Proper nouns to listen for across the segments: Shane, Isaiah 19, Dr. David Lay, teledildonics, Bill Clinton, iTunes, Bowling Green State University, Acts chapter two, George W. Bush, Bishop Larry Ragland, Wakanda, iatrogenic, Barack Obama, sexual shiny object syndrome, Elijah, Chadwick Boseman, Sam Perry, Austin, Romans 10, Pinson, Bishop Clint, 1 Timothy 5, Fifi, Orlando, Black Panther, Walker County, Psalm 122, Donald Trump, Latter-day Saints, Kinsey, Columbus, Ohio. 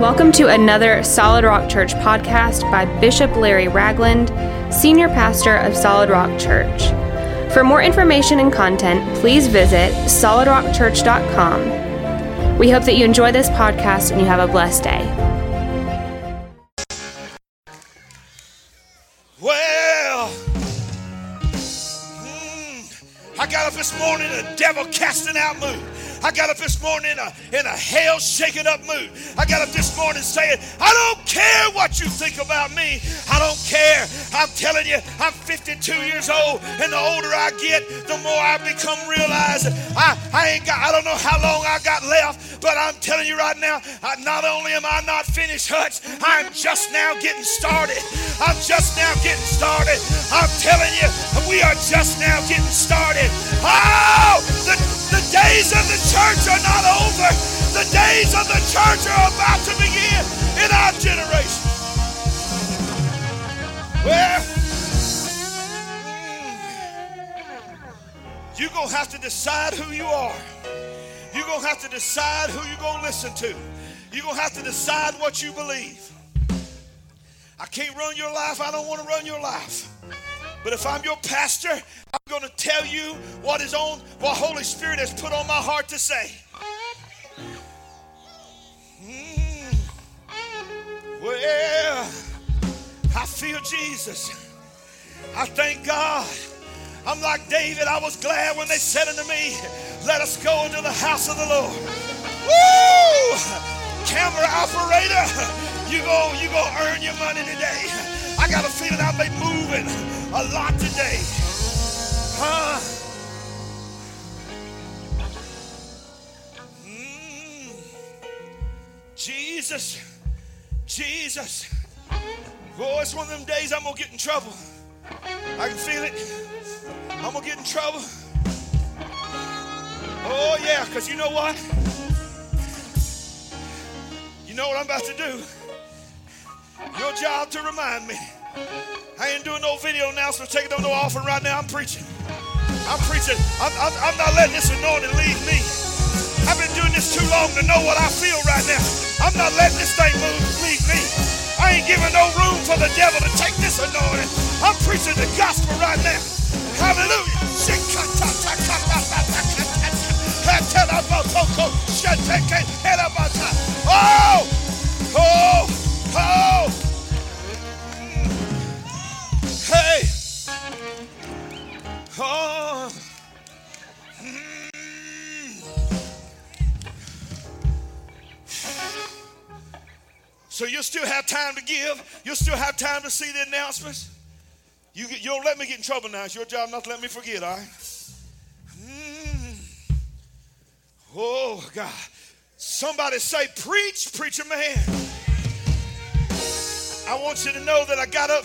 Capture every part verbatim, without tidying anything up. Welcome to another Solid Rock Church podcast by Bishop Larry Ragland, Senior Pastor of Solid Rock Church. For more information and content, please visit solid rock church dot com. We hope that you enjoy this podcast and you have a blessed day. Well, mm, I got up this morning, a devil casting out mood. I got up this morning in a, in a hell shaking up mood. I got up this morning saying, I don't care what you think about me. I don't care. I'm telling you, I'm fifty-two years old, and the older I get, the more I become realized I, I ain't got, I don't know how long I got left, but I'm telling you right now, I, not only am I not finished, Hutch, I'm just now getting started. I'm just now getting started. I'm telling you, we are just now getting started. Oh, the, the days of the church are not over. The days of the church are about to begin in our generation. Well, you're going to have to decide who you are. You're going to have to decide who you're going to listen to. You're going to have to decide what you believe. I can't run your life. I don't want to run your life. But if I'm your pastor, I'm going to tell you what is on, what Holy Spirit has put on my heart to say. Mm. Well, I feel Jesus. I thank God. I'm like David. I was glad when they said unto me, let us go into the house of the Lord. Woo! Camera operator, you go, you go earn your money today. I got a feeling I'll be moving a lot today. Huh? Mm. Jesus. Jesus. Boy, it's one of them days I'm going to get in trouble. I can feel it. I'm going to get in trouble. Oh, yeah, because you know what? You know what I'm about to do. Your job to remind me. I ain't doing no video now, so taking no offering right now. I'm preaching. I'm preaching. I'm, I'm, I'm not letting this anointing leave me. I've been doing this too long to know what I feel right now. I'm not letting this thing move, leave me. I ain't giving no room for the devil to take this anointing. I'm preaching the gospel right now. Hallelujah. Oh! Oh! Oh! Hey! Oh! Mm. So you'll still have time to give. You'll still have time to see the announcements. You, you'll let me get in trouble now. It's your job not to let me forget, all right? Mm. Oh, God. Somebody say, preach, preacher man. I want you to know that I got up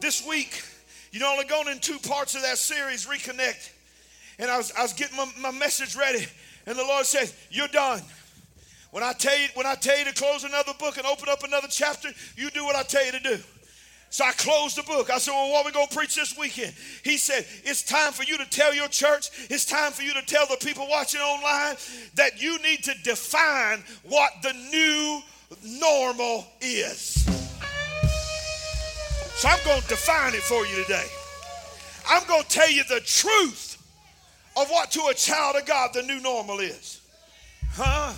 this week. You know, I'm only going in two parts of that series, Reconnect. And I was, I was getting my, my message ready. And the Lord said, you're done. When I tell you, when I tell you to close another book and open up another chapter, you do what I tell you to do. So I closed the book. I said, well, what are we going to preach this weekend? He said, it's time for you to tell your church. It's time for you to tell the people watching online that you need to define what the new normal is. So I'm going to define it for you today. I'm going to tell you the truth of what to a child of God the new normal is. Huh?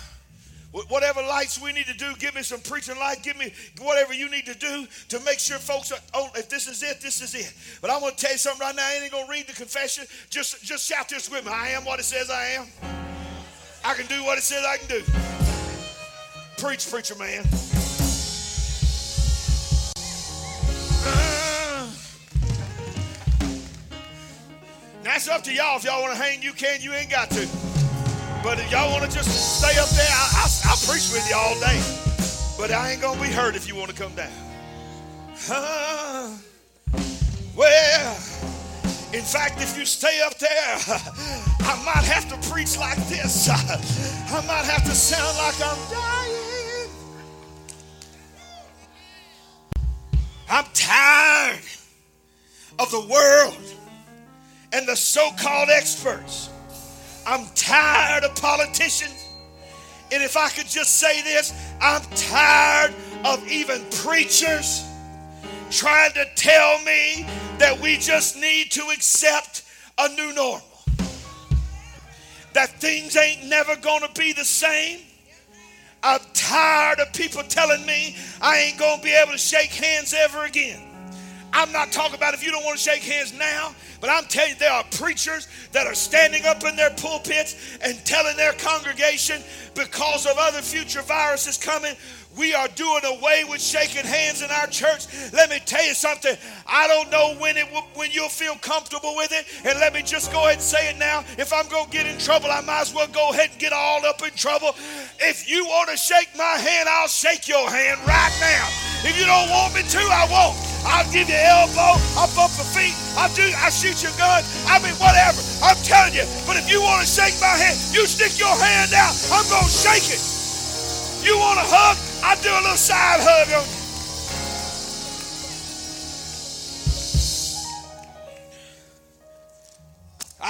Whatever lights we need to do, give me some preaching light. Give me whatever you need to do to make sure folks are, oh, if this is it, this is it. But I want to tell you something right now. I ain't going to read the confession. Just, just shout this with me. I am what it says I am. I can do what it says I can do. Preach, preacher man. That's up to y'all. If y'all want to hang, you can. You ain't got to. But if y'all want to just stay up there, I, I, I'll preach with you all day. But I ain't going to be hurt if you want to come down. Huh? Well, in fact, if you stay up there, I might have to preach like this. I might have to sound like I'm dying. I'm tired of the world and the so-called experts. I'm tired of politicians And if I could just say this, I'm tired of even preachers trying to tell me that we just need to accept a new normal. That things ain't never gonna be the same. I'm tired of people telling me I ain't gonna be able to shake hands ever again. I'm not talking about if you don't want to shake hands now, but I'm telling you, there are preachers that are standing up in their pulpits and telling their congregation, because of other future viruses coming, we are doing away with shaking hands in our church. Let me tell you something. I don't know when it will, when you'll feel comfortable with it. And let me just go ahead and say it now. If I'm going to get in trouble, I might as well go ahead and get all up in trouble. If you want to shake my hand, I'll shake your hand right now. If you don't want me to, I won't. I'll give you elbow. I'll bump the feet. I'll do. I'll shoot your gun. I mean, whatever. I'm telling you. But if you want to shake my hand, you stick your hand out. I'm going to shake it. You want a hug? I'll do a little side hug on you.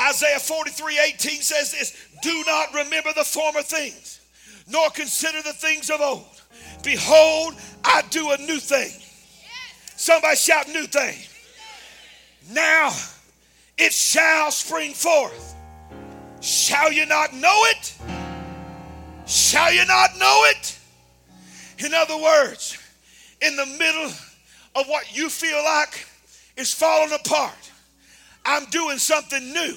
Isaiah forty-three eighteen says this, do not remember the former things, nor consider the things of old. Behold, I do a new thing. Somebody shout, new thing. Now it shall spring forth. Shall you not know it? Shall you not know it? In other words, in the middle of what you feel like is falling apart, I'm doing something new.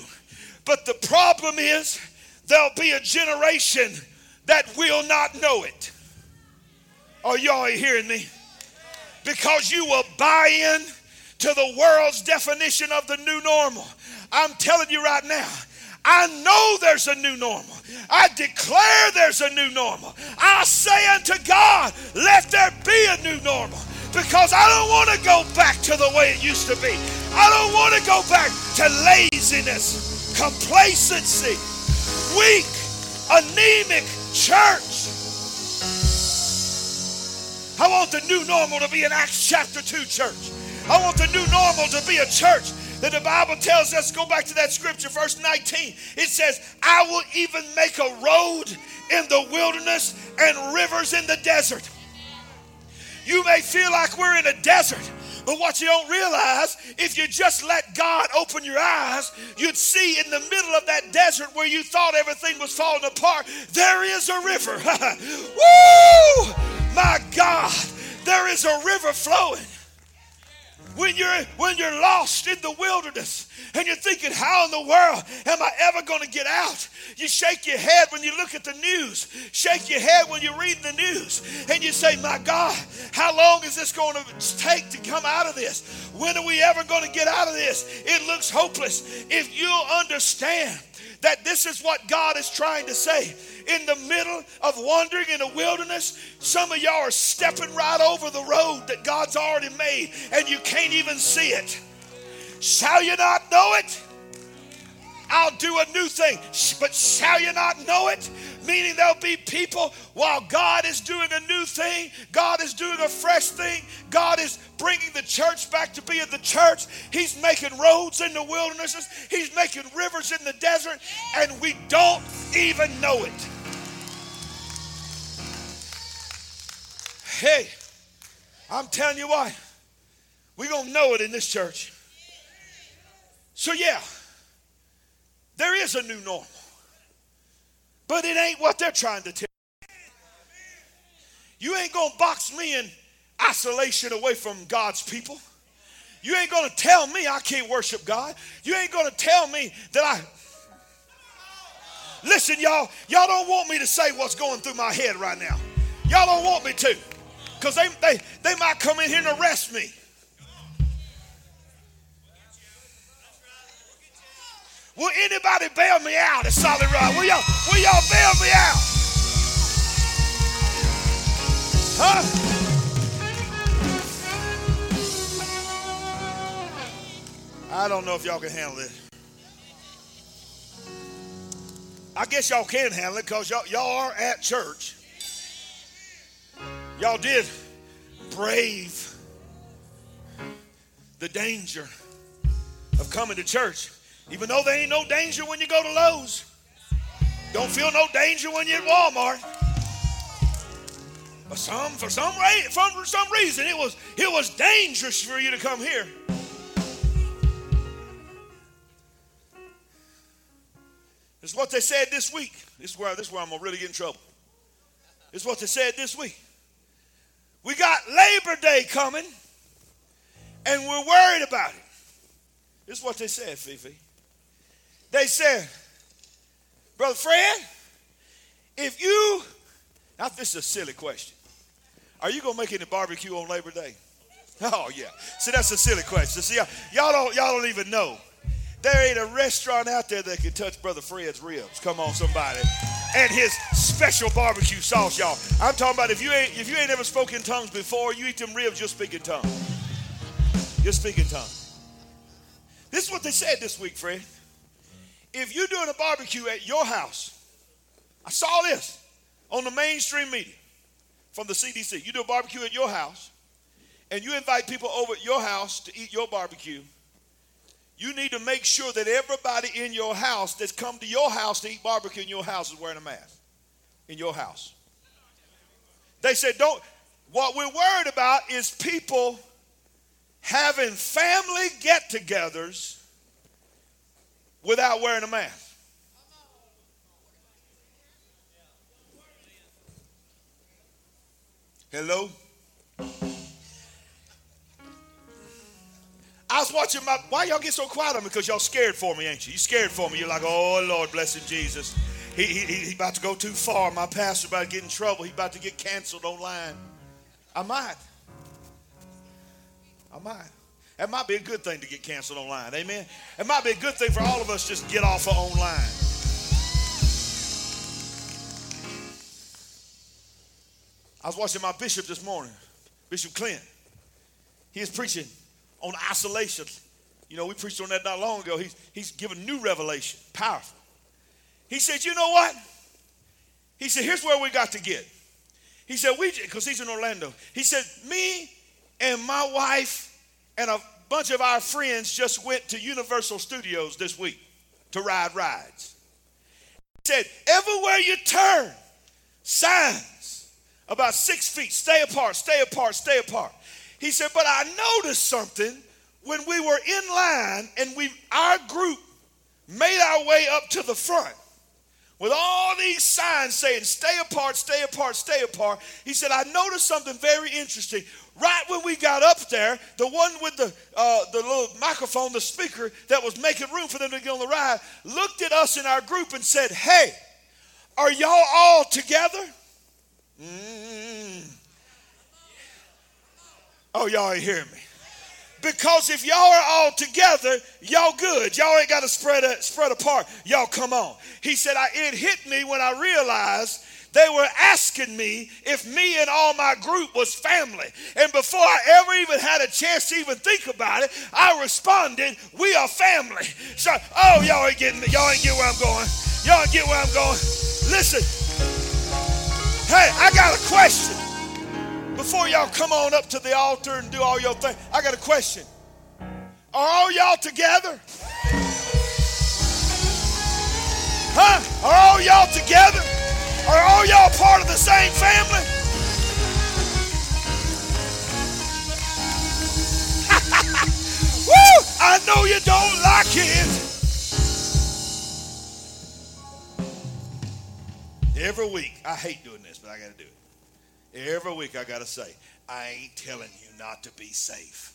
But the problem is there'll be a generation that will not know it. Are y'all hearing me? Because you will buy in to the world's definition of the new normal. I'm telling you right now, I know there's a new normal. I declare there's a new normal. I say unto God, let there be a new normal, because I don't want to go back to the way it used to be. I don't want to go back to laziness, complacency, weak, anemic church. I want the new normal to be an Acts chapter two church. I want the new normal to be a church that the Bible tells us, go back to that scripture, verse nineteen. It says, I will even make a road in the wilderness and rivers in the desert. You may feel like we're in a desert, but what you don't realize, if you just let God open your eyes, you'd see in the middle of that desert where you thought everything was falling apart, there is a river. Woo! My God, there is a river flowing. When you're when you're lost in the wilderness and you're thinking, how in the world am I ever going to get out? You shake your head when you look at the news. Shake your head when you read the news. And you say, my God, how long is this going to take to come out of this? When are we ever going to get out of this? It looks hopeless. If you'll understand that this is what God is trying to say. In the middle of wandering in the wilderness, some of y'all are stepping right over the road that God's already made, and you can't even see it. Shall you not know it? I'll do a new thing. But shall you not know it? Meaning there'll be people, while God is doing a new thing, God is doing a fresh thing, God is bringing the church back to being the church. He's making roads in the wildernesses. He's making rivers in the desert, and we don't even know it. Hey, I'm telling you what, we're going to know it in this church. So yeah, there is a new normal, but it ain't what they're trying to tell you. You ain't going to box me in isolation away from God's people. You ain't going to tell me I can't worship God. You ain't going to tell me that I... Listen, y'all, y'all don't want me to say what's going through my head right now. Y'all don't want me to, because they, they, they might come in here and arrest me. Will anybody bail me out at Solid Rock? Will y'all, will y'all bail me out? Huh? I don't know if y'all can handle it. I guess y'all can handle it, because y'all, y'all are at church. Y'all did brave the danger of coming to church. Even though there ain't no danger when you go to Lowe's. Don't feel no danger when you're at Walmart. But some, for some for some reason, it was it was dangerous for you to come here. It's what they said this week. This is where this is where I'm gonna really get in trouble. It's what they said this week. We got Labor Day coming, and we're worried about it. This is what they said, Fifi. They said, Brother Fred, if you, now this is a silly question. Are you gonna make any barbecue on Labor Day? Oh yeah. See, that's a silly question. See, y'all don't y'all don't even know. There ain't a restaurant out there that can touch Brother Fred's ribs. Come on, somebody. And his special barbecue sauce, y'all. I'm talking about if you ain't if you ain't ever spoken tongues before, you eat them ribs, you're speaking tongues. You're speaking tongues. This is what they said this week, Fred. If you're doing a barbecue at your house, I saw this on the mainstream media from the C D C. You do a barbecue at your house, and you invite people over at your house to eat your barbecue. You need to make sure that everybody in your house that's come to your house to eat barbecue in your house is wearing a mask in your house. They said, don't, what we're worried about is people having family get-togethers without wearing a mask. Hello? I was watching my, why y'all get so quiet on me? Because y'all scared for me, ain't you? You scared for me. You're like, oh, Lord, bless him, Jesus. He, he, he about to go too far. My pastor about to get in trouble. He about to get canceled online. I might. I might. That might be a good thing to get canceled online. Amen? It might be a good thing for all of us just to get off of online. I was watching my bishop this morning, Bishop Clint. He is preaching on isolation. You know, we preached on that not long ago. He's, he's given new revelation. Powerful. He said, you know what? He said, here's where we got to get. He said, we, because he's in Orlando. He said, me and my wife and a bunch of our friends just went to Universal Studios this week to ride rides. He said, everywhere you turn, signs about six feet, stay apart, stay apart, stay apart. He said, but I noticed something when we were in line and we, our group made our way up to the front with all these signs saying, stay apart, stay apart, stay apart. He said, I noticed something very interesting. Right when we got up there, the one with the uh, the little microphone, the speaker that was making room for them to get on the ride, looked at us in our group and said, hey, are y'all all together? Mm. Oh, y'all ain't hearing me. Because if y'all are all together, y'all good. Y'all ain't got to spread a, spread apart. Y'all come on. He said, I, it hit me when I realized they were asking me if me and all my group was family. And before I ever even had a chance to even think about it, I responded, we are family. So, oh, y'all ain't getting me. Y'all ain't get where I'm going. Y'all ain't get where I'm going. Listen. Hey, I got a question. Before y'all come on up to the altar and do all your thing, I got a question. Are all y'all together? Huh? Are all y'all together? Are all y'all part of the same family? Woo! I know you don't like it. Every week, I hate doing this, but I got to do it. Every week I got to say, I ain't telling you not to be safe.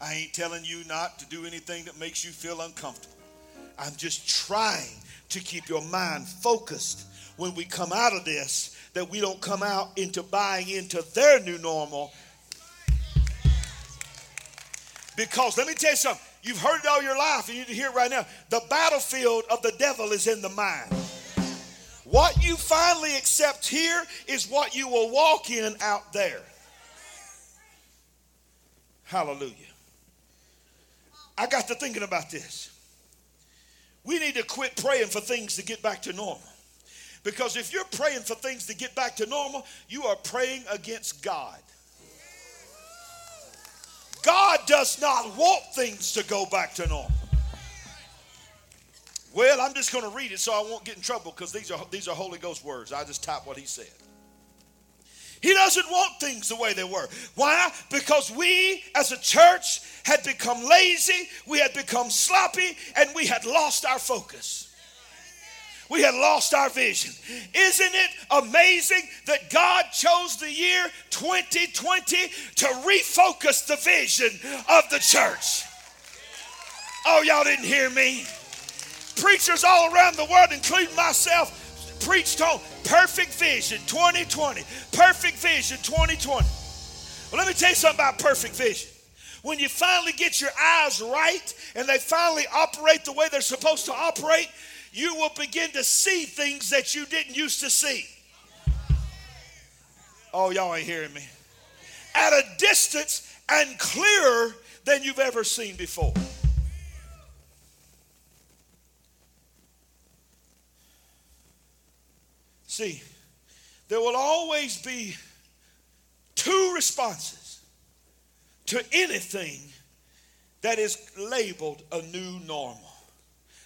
I ain't telling you not to do anything that makes you feel uncomfortable. I'm just trying to keep your mind focused when we come out of this, that we don't come out into buying into their new normal. Because let me tell you something. You've heard it all your life and you hear it right now. The battlefield of the devil is in the mind. What you finally accept here is what you will walk in out there. Hallelujah. I got to thinking about this. We need to quit praying for things to get back to normal. Because if you're praying for things to get back to normal, you are praying against God. God does not want things to go back to normal. Well, I'm just going to read it so I won't get in trouble because these are these are Holy Ghost words. I just typed what he said. He doesn't want things the way they were. Why? Because we as a church had become lazy, we had become sloppy, and we had lost our focus. We had lost our vision. Isn't it amazing that God chose the year twenty twenty to refocus the vision of the church? Oh, y'all didn't hear me. Preachers all around the world, including myself, preached on perfect vision twenty twenty. Perfect vision twenty twenty. Well, let me tell you something about perfect vision. When you finally get your eyes right and they finally operate the way they're supposed to operate, you will begin to see things that you didn't used to see. Oh, y'all ain't hearing me. At a distance and clearer than you've ever seen before. See, there will always be two responses to anything that is labeled a new normal.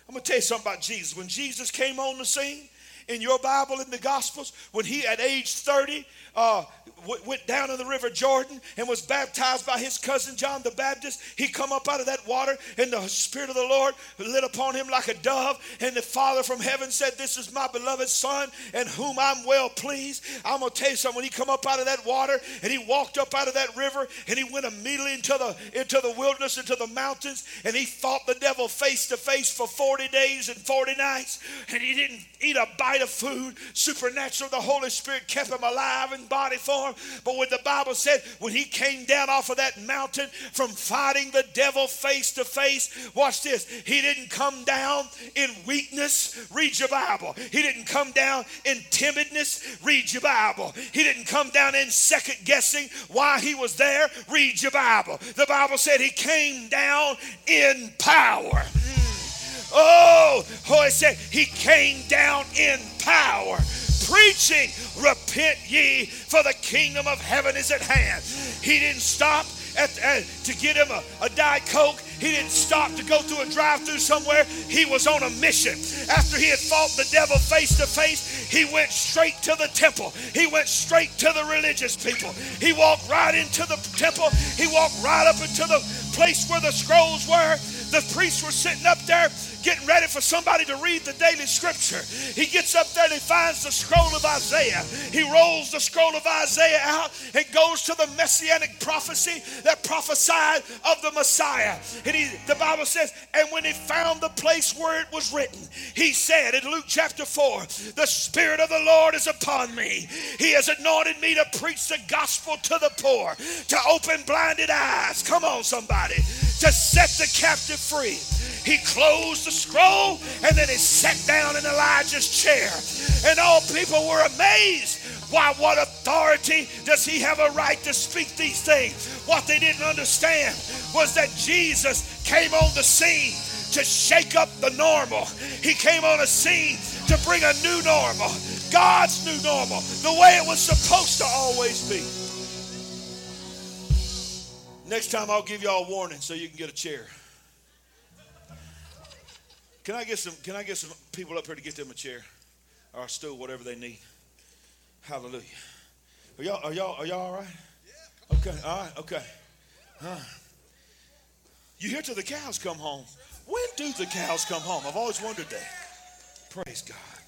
I'm going to tell you something about Jesus. When Jesus came on the scene, in your Bible, in the Gospels, when he at age thirty uh, w- went down in the river Jordan and was baptized by his cousin John the Baptist, he come up out of that water and the Spirit of the Lord lit upon him like a dove, and the Father from heaven said, "This is my beloved Son in whom I'm well pleased." I'm going to tell you something. When he come up out of that water and he walked up out of that river and he went immediately into the, into the wilderness, into the mountains, and he fought the devil face to face for forty days and forty nights, and he didn't eat a bite of food. Supernatural, the Holy Spirit kept him alive in body form. But when the Bible said when he came down off of that mountain from fighting the devil face to face, watch this, he didn't come down in weakness. Read your Bible. He didn't come down in timidness. Read your Bible. He didn't come down in second guessing why he was there. Read your Bible. The Bible said he came down in power. Oh, oh, it said he came down in power, preaching, "Repent ye, for the kingdom of heaven is at hand." He didn't stop at, uh, to get him a, a Diet Coke. He didn't stop to go through a drive-through somewhere. He was on a mission. After he had fought the devil face to face, he went straight to the temple. He went straight to the religious people. He walked right into the temple. He walked right up into the place where the scrolls were. The priests were sitting up there getting ready for somebody to read the daily scripture. He gets up there and he finds the scroll of Isaiah. He rolls the scroll of Isaiah out and goes to the messianic prophecy that prophesied of the Messiah. And he, the Bible says, and when he found the place where it was written, he said in Luke chapter four, "The Spirit of the Lord is upon me. He has anointed me to preach the gospel to the poor, to open blinded eyes." Come on, somebody. "To set the captive free." He closed the scroll and then he sat down in Elijah's chair. And all people were amazed. Why, what authority does he have a right to speak these things? What they didn't understand was that Jesus came on the scene to shake up the normal. He came on a scene to bring a new normal. God's new normal. The way it was supposed to always be. Next time I'll give y'all a warning so you can get a chair. Can I get some Can I get some people up here to get them a chair or a stool, whatever they need? Hallelujah. Are y'all are y'all are y'all all right? Yeah. Okay. All right. Okay. Huh. You hear till the cows come home. When do the cows come home? I've always wondered that. Praise God.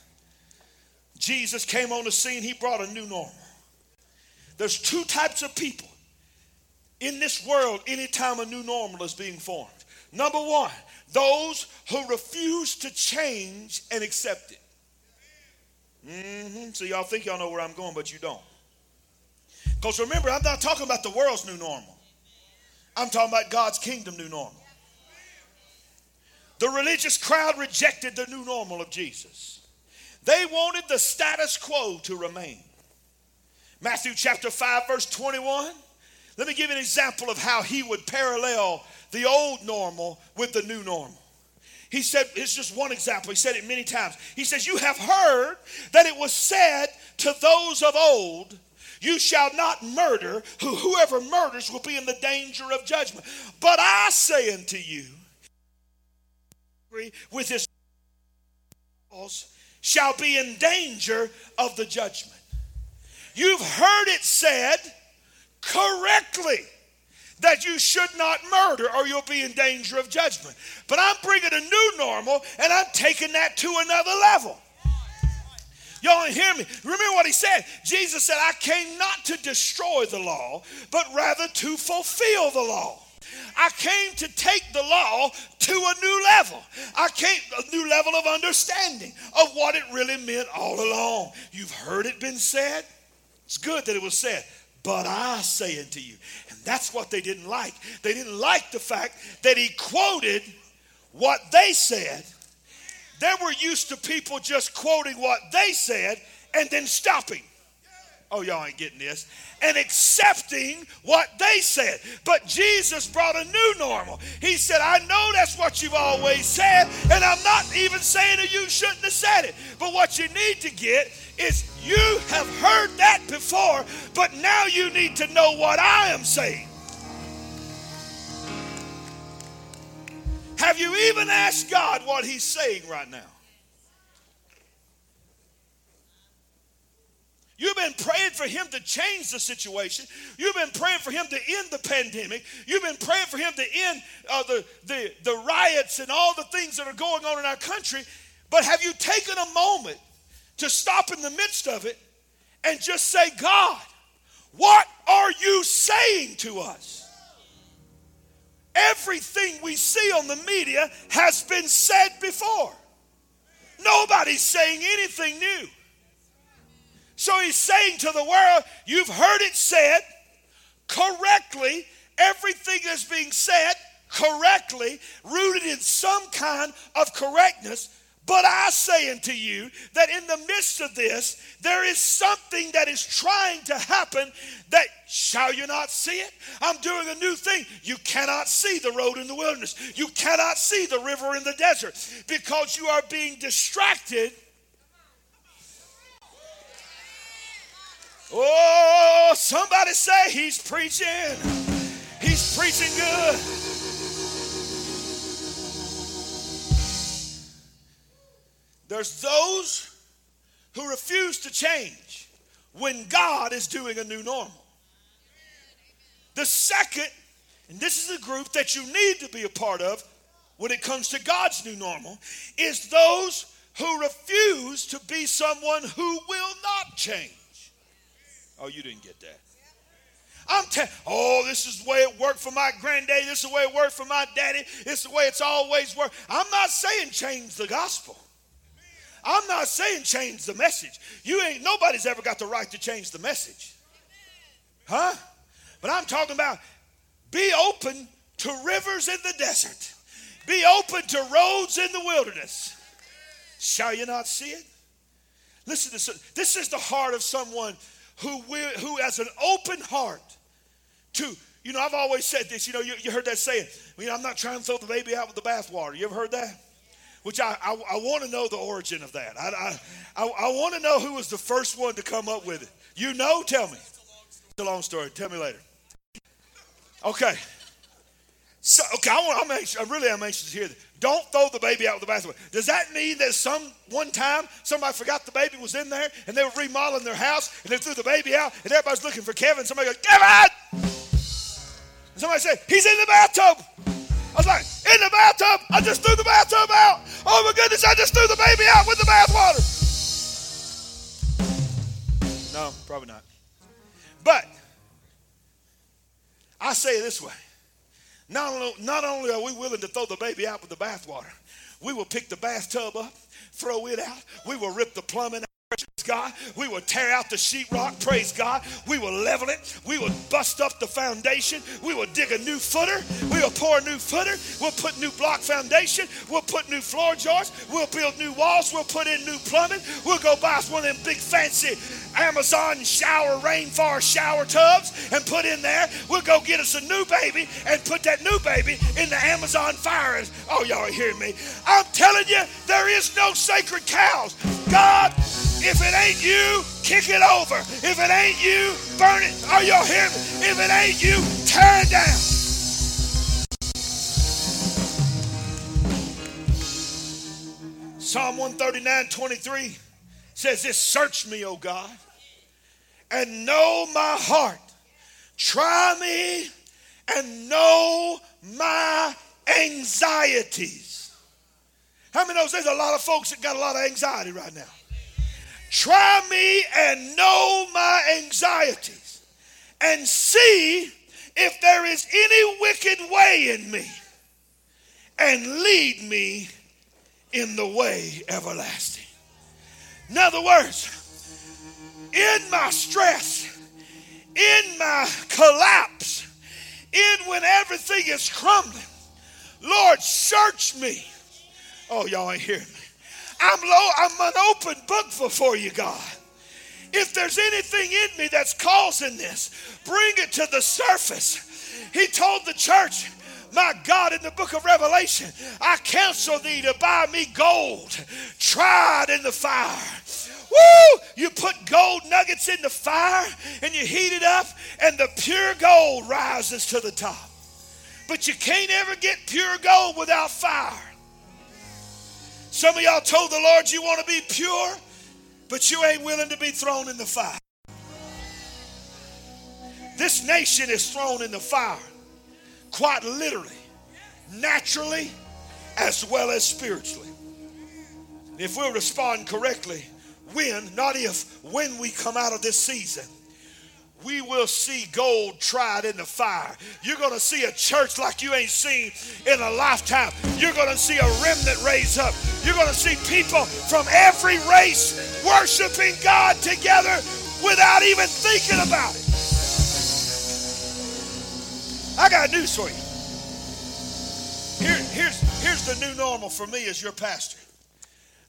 Jesus came on the scene. He brought a new normal. There's two types of people in this world anytime a new normal is being formed. Number one, those who refuse to change and accept it. Mm-hmm. So y'all think y'all know where I'm going, but you don't. Because remember, I'm not talking about the world's new normal. I'm talking about God's kingdom new normal. The religious crowd rejected the new normal of Jesus. They wanted the status quo to remain. Matthew chapter five, verse twenty-one. Let me give you an example of how he would parallel the old normal with the new normal. He said, it's just one example. He said it many times. He says, "You have heard that it was said to those of old, 'You shall not murder. Whoever murders will be in the danger of judgment.' But I say unto you, with his shall be in danger of the judgment." You've heard it said correctly that you should not murder or you'll be in danger of judgment. But I'm bringing a new normal and I'm taking that to another level. Y'all hear me? Remember what he said. Jesus said, I came not to destroy the law, but rather to fulfill the law. I came to take the law to a new level. I came a new level of understanding of what it really meant all along. You've heard it been said. It's good that it was said. But I say unto you. And that's what they didn't like. They didn't like the fact that he quoted what they said. They were used to people just quoting what they said and then stopping. Oh, y'all ain't getting this. And accepting what they said. But Jesus brought a new normal. He said, I know that's what you've always said, and I'm not even saying that you shouldn't have said it. But what you need to get is you have heard that before, but now you need to know what I am saying. Have you even asked God what he's saying right now? You've been praying for him to change the situation. You've been praying for him to end the pandemic. You've been praying for him to end uh, the, the, the riots and all the things that are going on in our country. But have you taken a moment to stop in the midst of it and just say, God, what are you saying to us? Everything we see on the media has been said before. Nobody's saying anything new. So he's saying to the world, you've heard it said correctly. Everything is being said correctly, rooted in some kind of correctness. But I say unto you that in the midst of this, there is something that is trying to happen that shall you not see it? I'm doing a new thing. You cannot see the road in the wilderness. You cannot see the river in the desert because you are being distracted. Oh, somebody say he's preaching. He's preaching good. There's those who refuse to change when God is doing a new normal. The second, and this is a group that you need to be a part of when it comes to God's new normal, is those who refuse to be someone who will not change. Oh, you didn't get that. I'm telling, oh, this is the way it worked for my granddaddy. This is the way it worked for my daddy. It's the way it's always worked. I'm not saying change the gospel. I'm not saying change the message. You ain't, nobody's ever got the right to change the message. Huh? But I'm talking about be open to rivers in the desert. Be open to roads in the wilderness. Shall you not see it? Listen to this. This is the heart of someone Who, will, who has an open heart to, you know, I've always said this, you know, you, you heard that saying, you know, I'm not trying to throw the baby out with the bathwater. You ever heard that? Which I, I, I want to know the origin of that. I, I, I, I want to know who was the first one to come up with it. You know, tell me. It's a long story. Tell me later. Okay. So, okay, I want, I'm anxious, I really am anxious to hear that. Don't throw the baby out with the bathwater. Does that mean that some one time somebody forgot the baby was in there and they were remodeling their house and they threw the baby out and everybody's looking for Kevin? Somebody goes, Kevin! And somebody said, he's in the bathtub. I was like, in the bathtub? I just threw the bathtub out. Oh my goodness, I just threw the baby out with the bathwater. No, probably not. But I say it this way. Not only, not only are we willing to throw the baby out with the bathwater, we will pick the bathtub up, throw it out. We will rip the plumbing out, praise God. We will tear out the sheetrock, praise God. We will level it. We will bust up the foundation. We will dig a new footer. We will pour a new footer. We'll put new block foundation. We'll put new floor joists. We'll build new walls. We'll put in new plumbing. We'll go buy one of them big fancy Amazon shower, rainforest shower tubs and put in there. We'll go get us a new baby and put that new baby in the Amazon fire. Oh, y'all hear me? I'm telling you, there is no sacred cows. God, if it ain't you, kick it over. If it ain't you, burn it. Oh, y'all hear me? If it ain't you, tear it down. Psalm one thirty-nine, twenty-three says this, search me, O God, and know my heart. Try me and know my anxieties. How many of those? There's a lot of folks that got a lot of anxiety right now. Try me and know my anxieties, and see if there is any wicked way in me, and lead me in the way everlasting. In other words, in my stress, in my collapse, in when everything is crumbling, Lord, search me. Oh, y'all ain't hearing me. I'm low, I'm an open book before you, God. If there's anything in me that's causing this, bring it to the surface. He told the church, my God, in the book of Revelation, I counsel thee to buy me gold, tried in the fire. Woo! You put gold nuggets in the fire and you heat it up and the pure gold rises to the top. But you can't ever get pure gold without fire. Some of y'all told the Lord you want to be pure, but you ain't willing to be thrown in the fire. This nation is thrown in the fire, quite literally, naturally, as well as spiritually. If we'll respond correctly, when, not if, when we come out of this season, we will see gold tried in the fire. You're going to see a church like you ain't seen in a lifetime. You're going to see a remnant raise up. You're going to see people from every race worshiping God together without even thinking about it. I got news for you. Here, here's, here's the new normal for me as your pastor.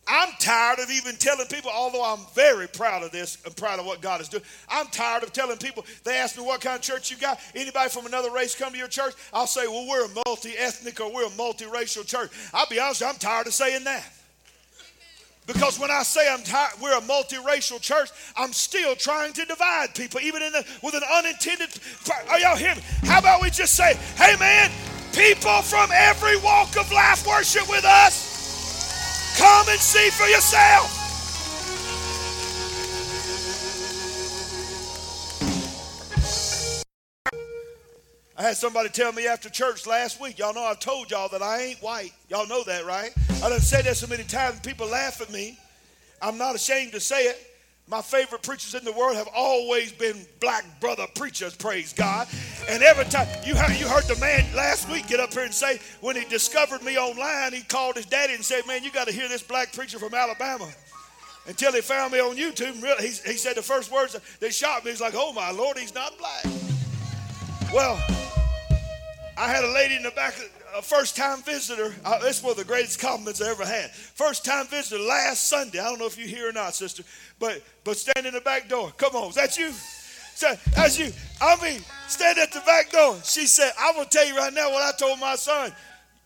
I'm tired of even telling people, although I'm very proud of this and proud of what God is doing, I'm tired of telling people. They ask me what kind of church you got. Anybody from another race come to your church? I'll say, well, we're a multi-ethnic or we're a multi-racial church. I'll be honest with you, I'm tired of saying that. Because when I say I'm tired, we're a multiracial church, I'm still trying to divide people, even in the, with an unintended. Are y'all hearing me? How about we just say, hey, man, people from every walk of life worship with us. Come and see for yourself. I had somebody tell me after church last week, y'all know I've told y'all that I ain't white. Y'all know that, right? I done said that so many times, people laugh at me. I'm not ashamed to say it. My favorite preachers in the world have always been black brother preachers, praise God. And every time, you heard, you heard the man last week get up here and say, when he discovered me online, he called his daddy and said, man, you got to hear this black preacher from Alabama. Until he found me on YouTube, really, he, he said the first words, they shocked me. He's like, oh my Lord, he's not black. Well, I had a lady in the back, a first-time visitor. Uh, that's one of the greatest compliments I ever had. First-time visitor last Sunday. I don't know if you're here or not, sister, but but stand in the back door. Come on, is that you? That's you. I mean, stand at the back door. She said, I'm going to tell you right now what I told my son.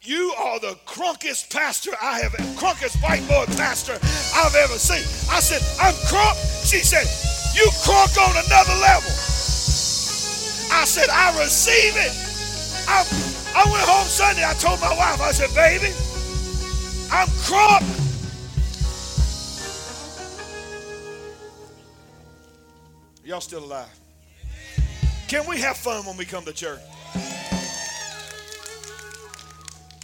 You are the crunkest pastor I have, crunkest white boy pastor I've ever seen. I said, I'm crunk. She said, you crunk on another level. I said, I receive it. I'm I went home Sunday, I told my wife, I said, baby, I'm crunk. Y'all still alive? Can we have fun when we come to church?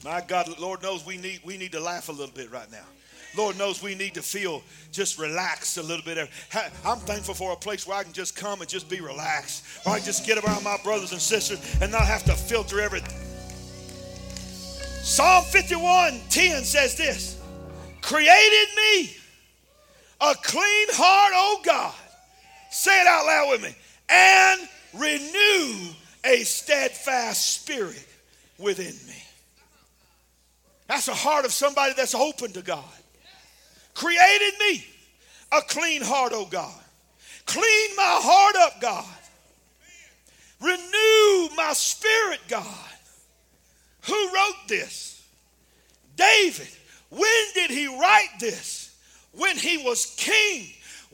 My God, Lord knows we need we need to laugh a little bit right now. Lord knows we need to feel just relaxed a little bit. I'm thankful for a place where I can just come and just be relaxed. Or I can just get around my brothers and sisters and not have to filter everything. Psalm fifty-one ten says this, create in me a clean heart, O God. Say it out loud with me. And renew a steadfast spirit within me. That's the heart of somebody that's open to God. Create in me a clean heart, O God. Clean my heart up, God. Renew my spirit, God. Who wrote this? David. When did he write this? When he was king.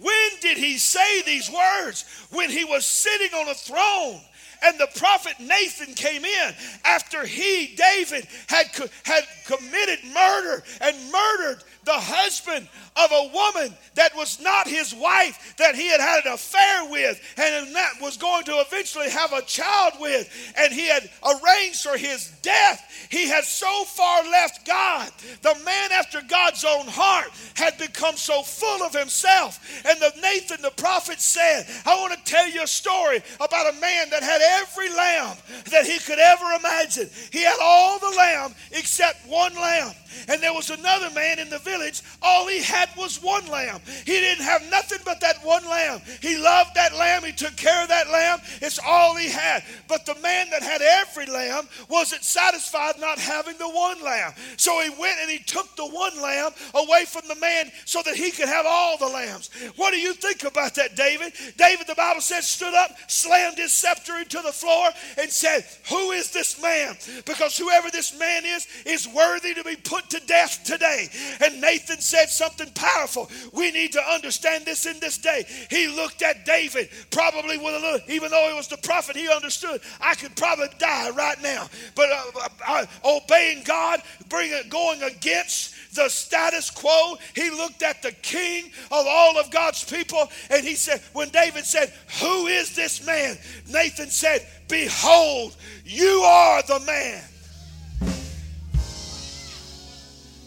When did he say these words? When he was sitting on a throne and the prophet Nathan came in after he, David, had, had committed murder and murdered the husband of a woman that was not his wife, that he had had an affair with and that was going to eventually have a child with, and he had arranged for his death. He had so far left God. The man after God's own heart had become so full of himself. And the Nathan the prophet said, I want to tell you a story about a man that had every lamb that he could ever imagine. He had all the lamb except one lamb. And there was another man in the village, all he had was one lamb. He didn't have nothing but that one lamb. He loved that lamb. He took care of that lamb. It's all he had. But the man that had every lamb wasn't satisfied not having the one lamb. So he went and he took the one lamb away from the man so that he could have all the lambs. What do you think about that, David? David, the Bible says, stood up, slammed his scepter into the floor and said, who is this man? Because whoever this man is, is worthy to be put to death today. And Nathan said something powerful. We need to understand this in this day. He looked at David probably with a little, even though he was the prophet, he understood, I could probably die right now. But uh, uh, obeying God, bringing, going against the status quo, he looked at the king of all of God's people and he said, when David said, who is this man? Nathan said, behold, you are the man.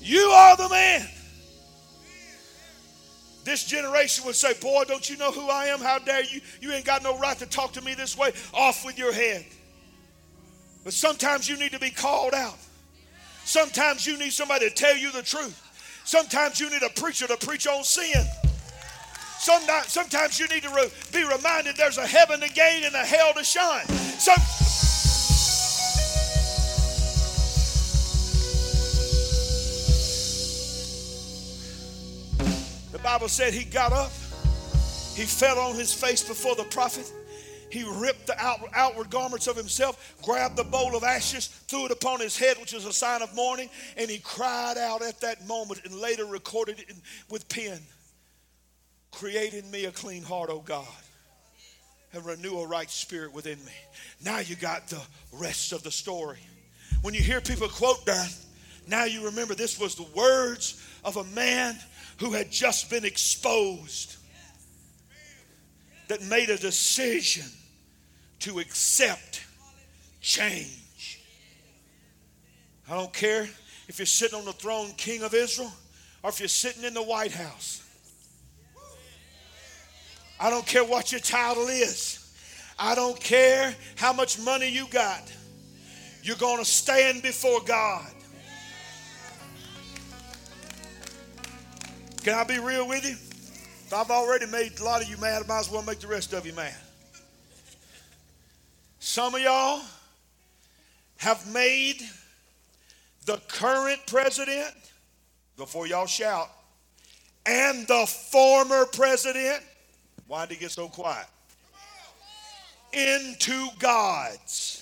You are the man. This generation would say, boy, don't you know who I am? How dare you? You ain't got no right to talk to me this way. Off with your head. But sometimes you need to be called out. Sometimes you need somebody to tell you the truth. Sometimes you need a preacher to preach on sin. Sometimes, sometimes you need to be reminded there's a heaven to gain and a hell to shine. Some. The Bible said he got up, he fell on his face before the prophet, he ripped the out, outward garments of himself, grabbed the bowl of ashes, threw it upon his head, which was a sign of mourning, and he cried out at that moment and later recorded it in, with pen. Create in me a clean heart, O God, and renew a right spirit within me. Now you got the rest of the story. When you hear people quote that, now you remember this was the words of a man who had just been exposed, that made a decision to accept change. I don't care if you're sitting on the throne, King of Israel, or if you're sitting in the White House. I don't care what your title is. I don't care how much money you got. You're going to stand before God. Can I be real with you? If I've already made a lot of you mad, I might as well make the rest of you mad. Some of y'all have made the current president, before y'all shout, and the former president, why did he get so quiet? Into gods.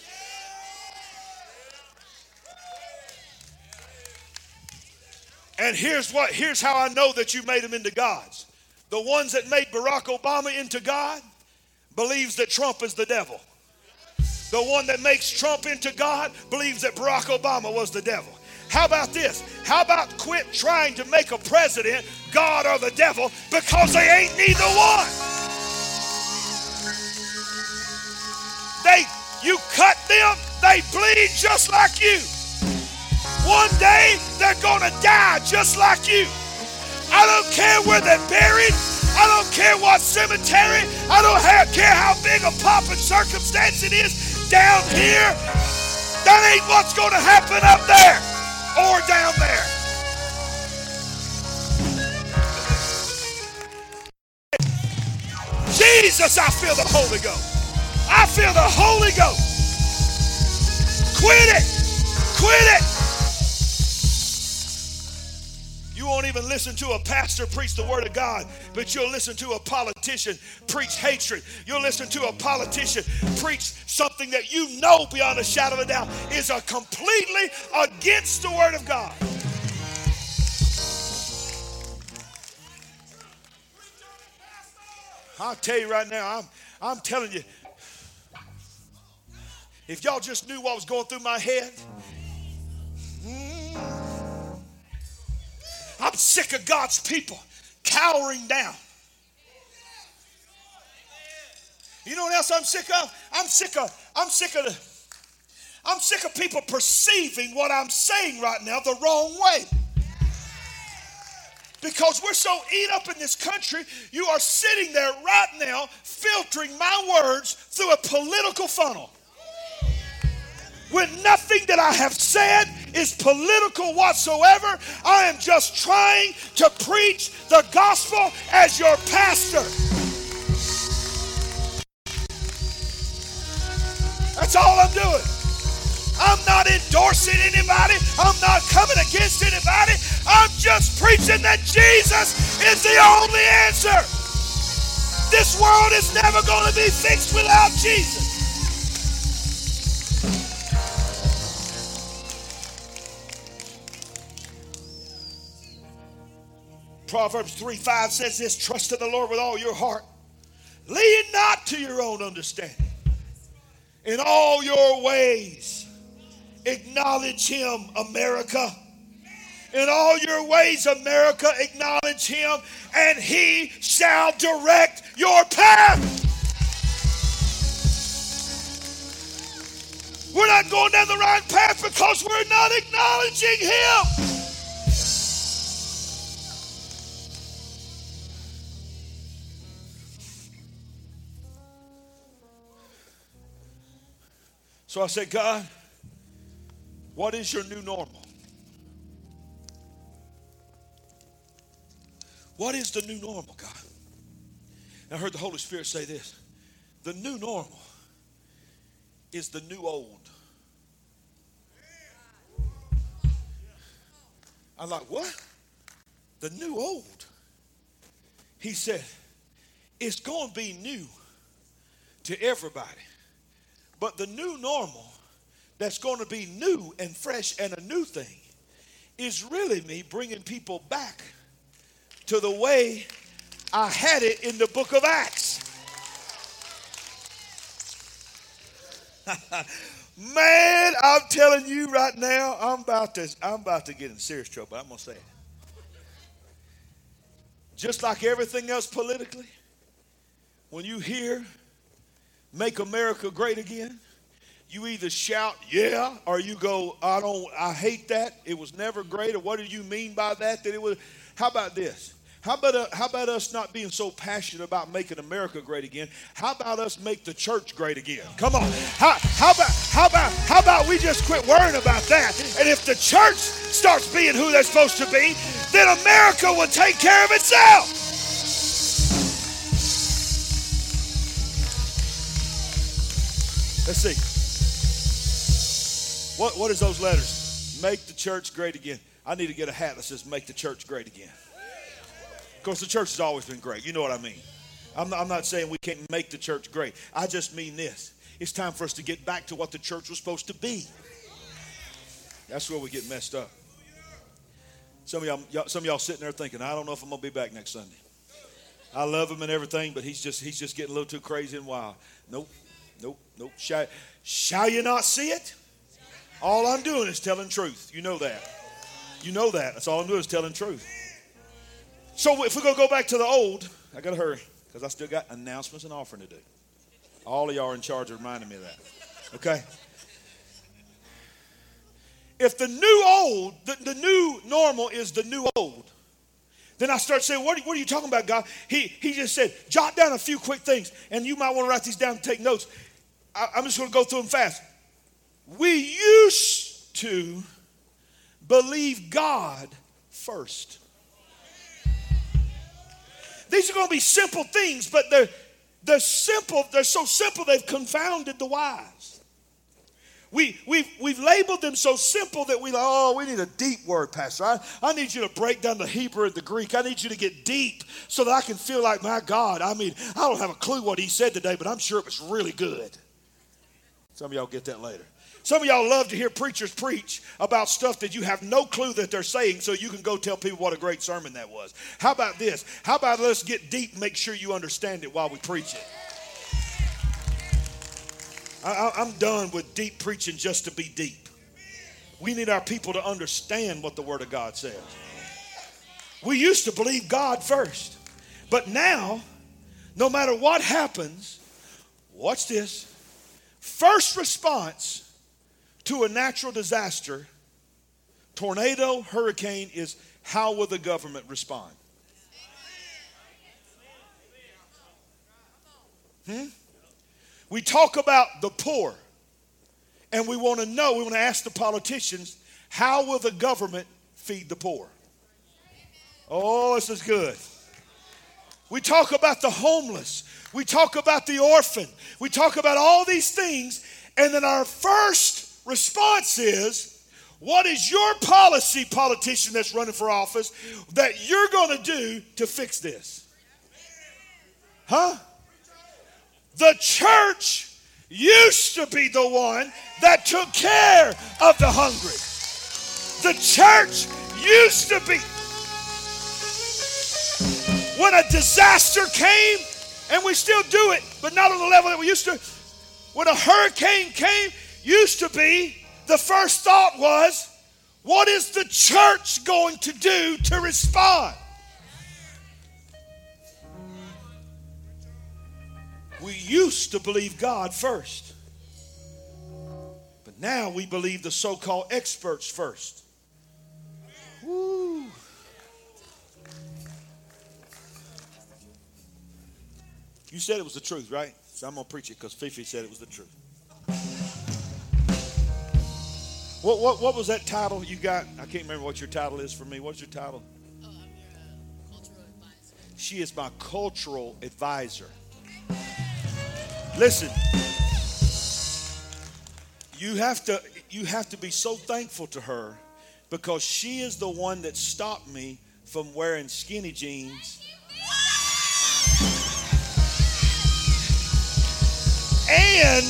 And here's what, here's how I know that you made them into gods. The ones that made Barack Obama into God believes that Trump is the devil. The one that makes Trump into God believes that Barack Obama was the devil. How about this? How about quit trying to make a president God or the devil, because they ain't neither one. They, you cut them, they bleed just like you. One day, they're going to die just like you. I don't care where they're buried. I don't care what cemetery. I don't have, care how big a pop and circumstance it is down here. That ain't what's going to happen up there or down there. Jesus, I feel the Holy Ghost. I feel the Holy Ghost. Quit it. Quit it. You won't even listen to a pastor preach the word of God, but you'll listen to a politician preach hatred. You'll listen to a politician preach something that you know beyond a shadow of a doubt is a completely against the word of God. I'll tell you right now, I'm, I'm telling you, if y'all just knew what was going through my head. Mm, I'm sick of God's people cowering down. You know what else I'm sick of? I'm sick of, I'm sick of, the, I'm sick of people perceiving what I'm saying right now the wrong way. Because we're so eat up in this country, you are sitting there right now filtering my words through a political funnel. When nothing that I have said is political whatsoever, I am just trying to preach the gospel as your pastor. That's all I'm doing. I'm not endorsing anybody. I'm not coming against anybody. I'm just preaching that Jesus is the only answer. This world is never going to be fixed without Jesus. Proverbs three five says this, trust in the Lord with all your heart. Lean not to your own understanding. In all your ways, acknowledge him, America. In all your ways, America, acknowledge him, and he shall direct your path. We're not going down the right path because we're not acknowledging him. So I said, God, what is your new normal? What is the new normal, God? And I heard the Holy Spirit say this. The new normal is the new old. I'm like, what? The new old? He said, it's going to be new to everybody. But the new normal that's going to be new and fresh and a new thing is really me bringing people back to the way I had it in the book of Acts. Man, I'm telling you right now, I'm about to, I'm about to get in serious trouble. I'm going to say it. Just like everything else politically, when you hear Make America Great Again, you either shout, yeah, or you go, I don't, I hate that. It was never great. Or what do you mean by that? That it was, how about this? How about, uh, how about us not being so passionate about making America great again? How about us make the church great again? Come on. How, how about, how about, how about we just quit worrying about that? And if the church starts being who they're supposed to be, then America will take care of itself. Let's see. What what is those letters? Make the church great again. I need to get a hat that says make the church great again. Because the church has always been great. You know what I mean. I'm not, I'm not saying we can't make the church great. I just mean this. It's time for us to get back to what the church was supposed to be. That's where we get messed up. Some of y'all, y'all some of y'all sitting there thinking, I don't know if I'm going to be back next Sunday. I love him and everything, but he's just he's just getting a little too crazy and wild. Nope. Nope, nope. Shall, shall you not see it? All I'm doing is telling truth. You know that. You know that. That's all I'm doing is telling truth. So if we're going to go back to the old, I got to hurry because I still got announcements and offering to do. All of y'all are in charge of reminding me of that. Okay? If the new old, the, the new normal is the new old, then I start saying, what are, what are you talking about, God? He, he just said, jot down a few quick things, and you might want to write these down and take notes. I'm just going to go through them fast. We used to believe God first. These are going to be simple things, but they're, they're simple. They're so simple they've confounded the wise. We, we've, we've labeled them so simple that we like, oh, we need a deep word, Pastor. I, I need you to break down the Hebrew and the Greek. I need you to get deep so that I can feel like, my God, I mean, I don't have a clue what he said today, but I'm sure it was really good. Some of y'all get that later. Some of y'all love to hear preachers preach about stuff that you have no clue that they're saying so you can go tell people what a great sermon that was. How about this? How about let's get deep and make sure you understand it while we preach it? I, I'm done with deep preaching just to be deep. We need our people to understand what the Word of God says. We used to believe God first, but now, no matter what happens, watch this. First response to a natural disaster, tornado, hurricane, is how will the government respond? Hmm? We talk about the poor, and we want to know, we want to ask the politicians, how will the government feed the poor? Oh, this is good. We talk about the homeless. We talk about the orphan. We talk about all these things. And then our first response is, what is your policy, politician that's running for office, that you're going to do to fix this? Huh? The church used to be the one that took care of the hungry. The church used to be. When a disaster came, and we still do it, but not on the level that we used to. When a hurricane came, used to be, the first thought was, what is the church going to do to respond? We used to believe God first, but now we believe the so-called experts first. Woo. You said it was the truth, right? So I'm going to preach it because Fifi said it was the truth. What, what what was that title you got? I can't remember what your title is for me. What's your title? Oh, I'm your uh, cultural advisor. She is my cultural advisor. Listen, you have to you have to be so thankful to her because she is the one that stopped me from wearing skinny jeans. And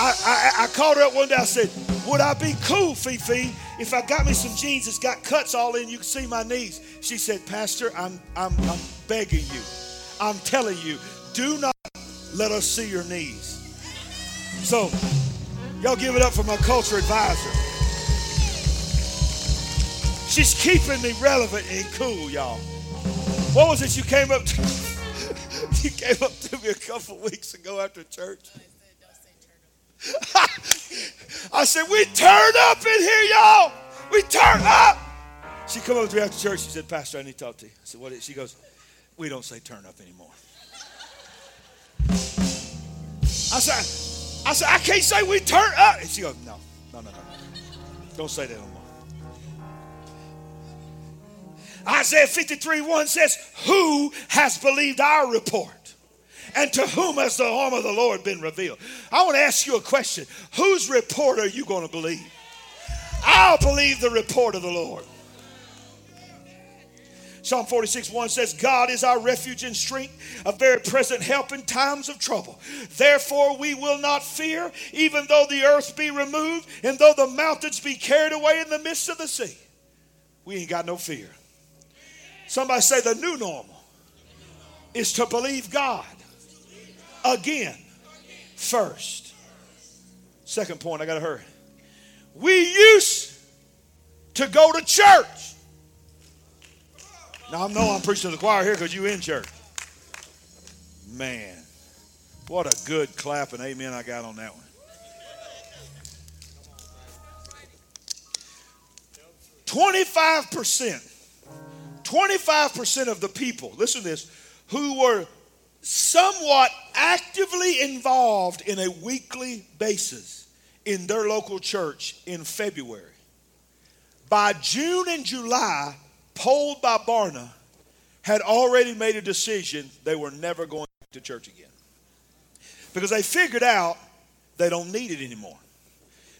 I, I, I called her up one day. I said, would I be cool, Fifi, if I got me some jeans that's got cuts all in, you can see my knees? She said, Pastor, I'm, I'm, I'm begging you. I'm telling you, do not let us see your knees. So y'all give it up for my culture advisor. She's keeping me relevant and cool, y'all. What was it you came up to? You came up to me a couple weeks ago after church. No, I said, don't say turn up. I said, we turn up in here, y'all. We turn up. She come up to me after church. She said, Pastor, I need to talk to you. I said, what is it? She goes, we don't say turn up anymore. I said, I said, I can't say we turn up. And she goes, no, no, no, no. Don't say that no more. Isaiah fifty-three one says, who has believed our report? And to whom has the arm of the Lord been revealed? I want to ask you a question. Whose report are you going to believe? I'll believe the report of the Lord. Psalm forty-six one says, God is our refuge and strength, a very present help in times of trouble. Therefore we will not fear, even though the earth be removed, and though the mountains be carried away in the midst of the sea. We ain't got no fear. Somebody say the new normal is to believe God again first. Second point, I got to hurry. We used to go to church. Now, I know I'm preaching to the choir here because you in church. Man, what a good clap and amen I got on that one. twenty-five percent. twenty-five percent of the people, listen to this, who were somewhat actively involved in a weekly basis in their local church in February, by June and July, polled by Barna, had already made a decision they were never going to church again. Because they figured out they don't need it anymore.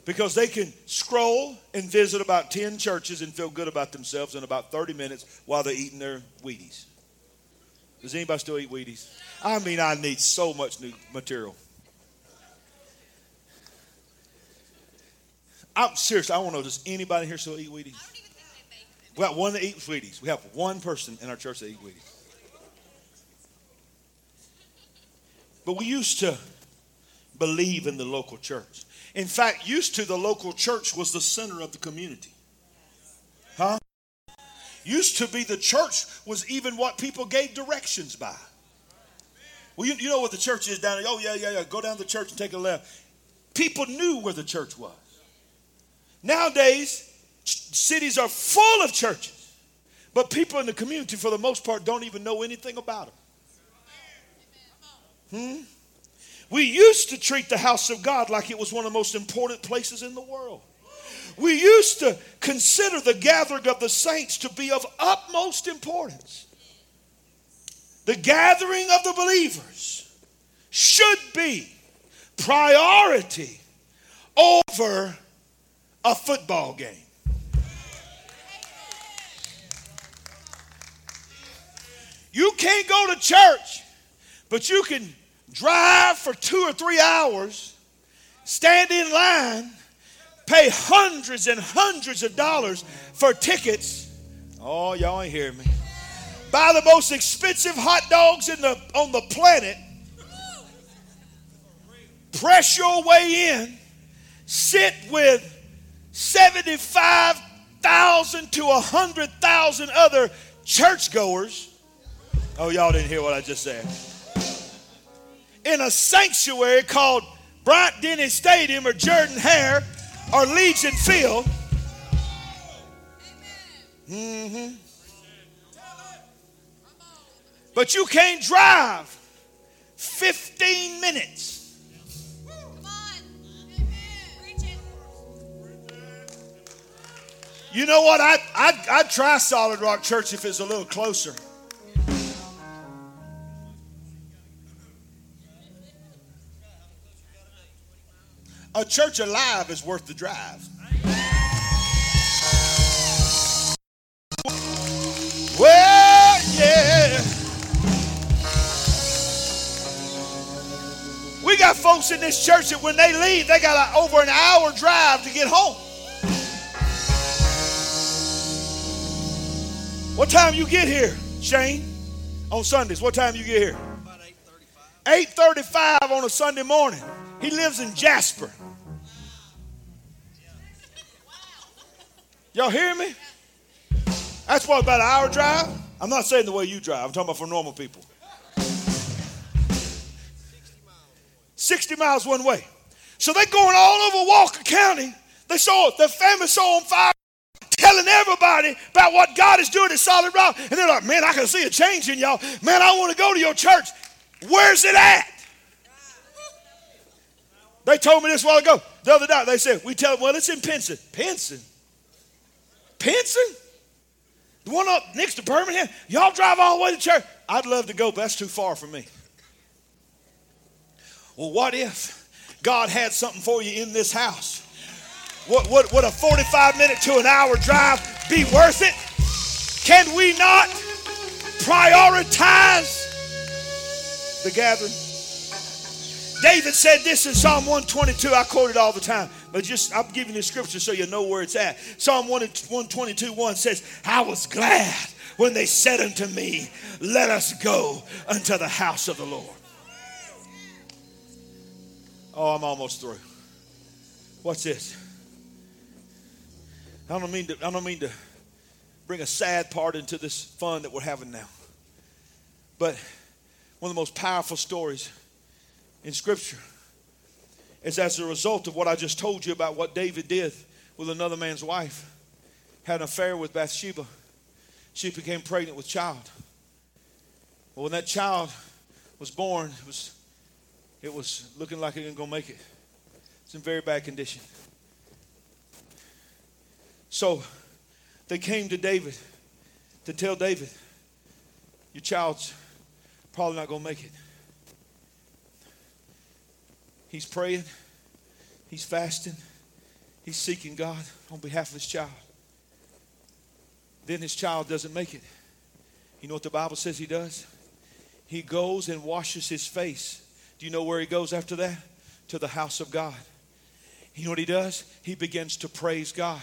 Because they can scroll and visit about ten churches and feel good about themselves in about thirty minutes while they're eating their Wheaties. Does anybody still eat Wheaties? I mean, I need so much new material. I'm serious. I don't know. Does anybody here still eat Wheaties? We got one that eats Wheaties. We have one person in our church that eats Wheaties. But we used to believe in the local church. In fact, used to the local church was the center of the community. Huh? Used to be the church was even what people gave directions by. Well, you, you know what the church is down there. Oh, yeah, yeah, yeah. Go down to the church and take a left. People knew where the church was. Nowadays, ch- cities are full of churches. But people in the community, for the most part, don't even know anything about them. Hmm? We used to treat the house of God like it was one of the most important places in the world. We used to consider the gathering of the saints to be of utmost importance. The gathering of the believers should be priority over a football game. You can't go to church, but you can drive for two or three hours, stand in line, pay hundreds and hundreds of dollars for tickets. Oh, y'all ain't hearing me. Buy the most expensive hot dogs in the, on the planet. Press your way in. Sit with seventy-five thousand to one hundred thousand other churchgoers. Oh, y'all didn't hear what I just said. In a sanctuary called Bryant-Denny Stadium or Jordan Hare or Legion Field. Mm-hmm. But you can't drive fifteen minutes. Come on. You know what? I, I, I'd try Solid Rock Church if it's a little closer. A church alive is worth the drive. Well, yeah. We got folks in this church that when they leave, they got a, over an hour drive to get home. What time you get here, Shane? On Sundays, what time you get here? About eight thirty-five. eight thirty-five on a Sunday morning. He lives in Jasper. Y'all hear me? That's what, about an hour drive? I'm not saying the way you drive. I'm talking about for normal people. sixty miles one way. So they're going all over Walker County. They saw it. Their family saw on fire, telling everybody about what God is doing at Solid Rock. And they're like, man, I can see a change in y'all. Man, I want to go to your church. Where's it at? They told me this a while ago. The other night, they said, we tell them, well, it's in Pinson. Pinson? Pinson? The one up next to Birmingham? Y'all drive all the way to church? I'd love to go, but that's too far for me. Well, what if God had something for you in this house? Would, would, would a forty-five minute to an hour drive be worth it? Can we not prioritize the gathering? David said this in Psalm one twenty-two. I quote it all the time, but just I'm giving you scripture so you know where it's at. Psalm one twenty-two, one says, I was glad when they said unto me, let us go unto the house of the Lord. Oh, I'm almost through. What's this? I don't mean to, I don't mean to bring a sad part into this fun that we're having now. But one of the most powerful stories in Scripture is as a result of what I just told you about what David did with another man's wife. Had an affair with Bathsheba. She became pregnant with child. Well, when that child was born, it was, it was looking like it wasn't going to make it. It's in very bad condition. So they came to David to tell David, your child's probably not going to make it. He's praying, he's fasting, he's seeking God on behalf of his child. Then his child doesn't make it. You know what the Bible says he does? He goes and washes his face. Do you know where he goes after that? To the house of God. You know what he does? He begins to praise God.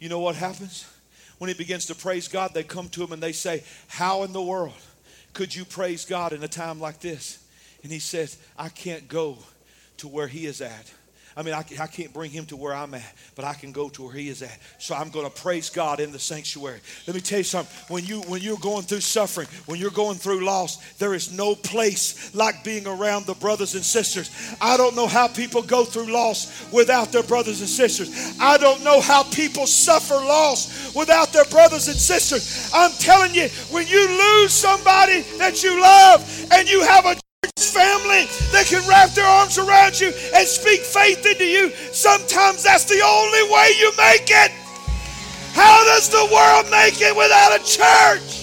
You know what happens? When he begins to praise God, they come to him and they say, how in the world could you praise God in a time like this? And he says, I can't go to where he is at. I mean, I, I can't bring him to where I'm at, but I can go to where he is at. So I'm going to praise God in the sanctuary. Let me tell you something. When, you, when you're going through suffering, when you're going through loss, there is no place like being around the brothers and sisters. I don't know how people go through loss without their brothers and sisters. I don't know how people suffer loss without their brothers and sisters. I'm telling you, when you lose somebody that you love and you have a family that can wrap their arms around you and speak faith into you, sometimes that's the only way you make it. How does the world make it without a church?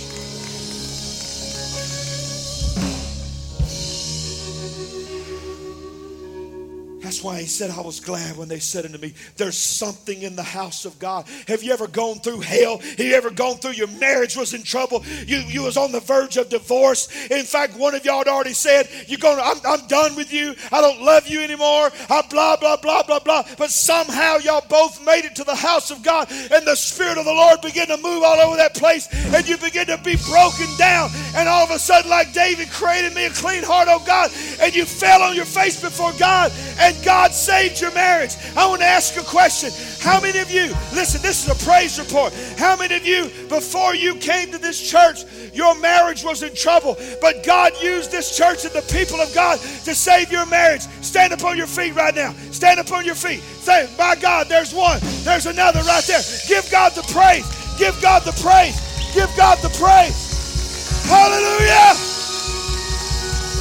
That's why he said, I was glad when they said unto me, there's something in the house of God. Have you ever gone through hell? Have you ever gone through your marriage was in trouble? You, you was on the verge of divorce. In fact, one of y'all had already said, you're gonna, I'm, I'm done with you. I don't love you anymore. I blah, blah, blah, blah, blah. But somehow y'all both made it to the house of God, and the Spirit of the Lord began to move all over that place, and you begin to be broken down. And all of a sudden, like David, created me a clean heart, oh God, and you fell on your face before God, and God saved your marriage. I want to ask a question. How many of you, listen, this is a praise report. How many of you, before you came to this church, your marriage was in trouble, but God used this church and the people of God to save your marriage? Stand up on your feet right now. Stand up on your feet. Say, my God, there's one. There's another right there. Give God the praise. Give God the praise. Give God the praise. Hallelujah.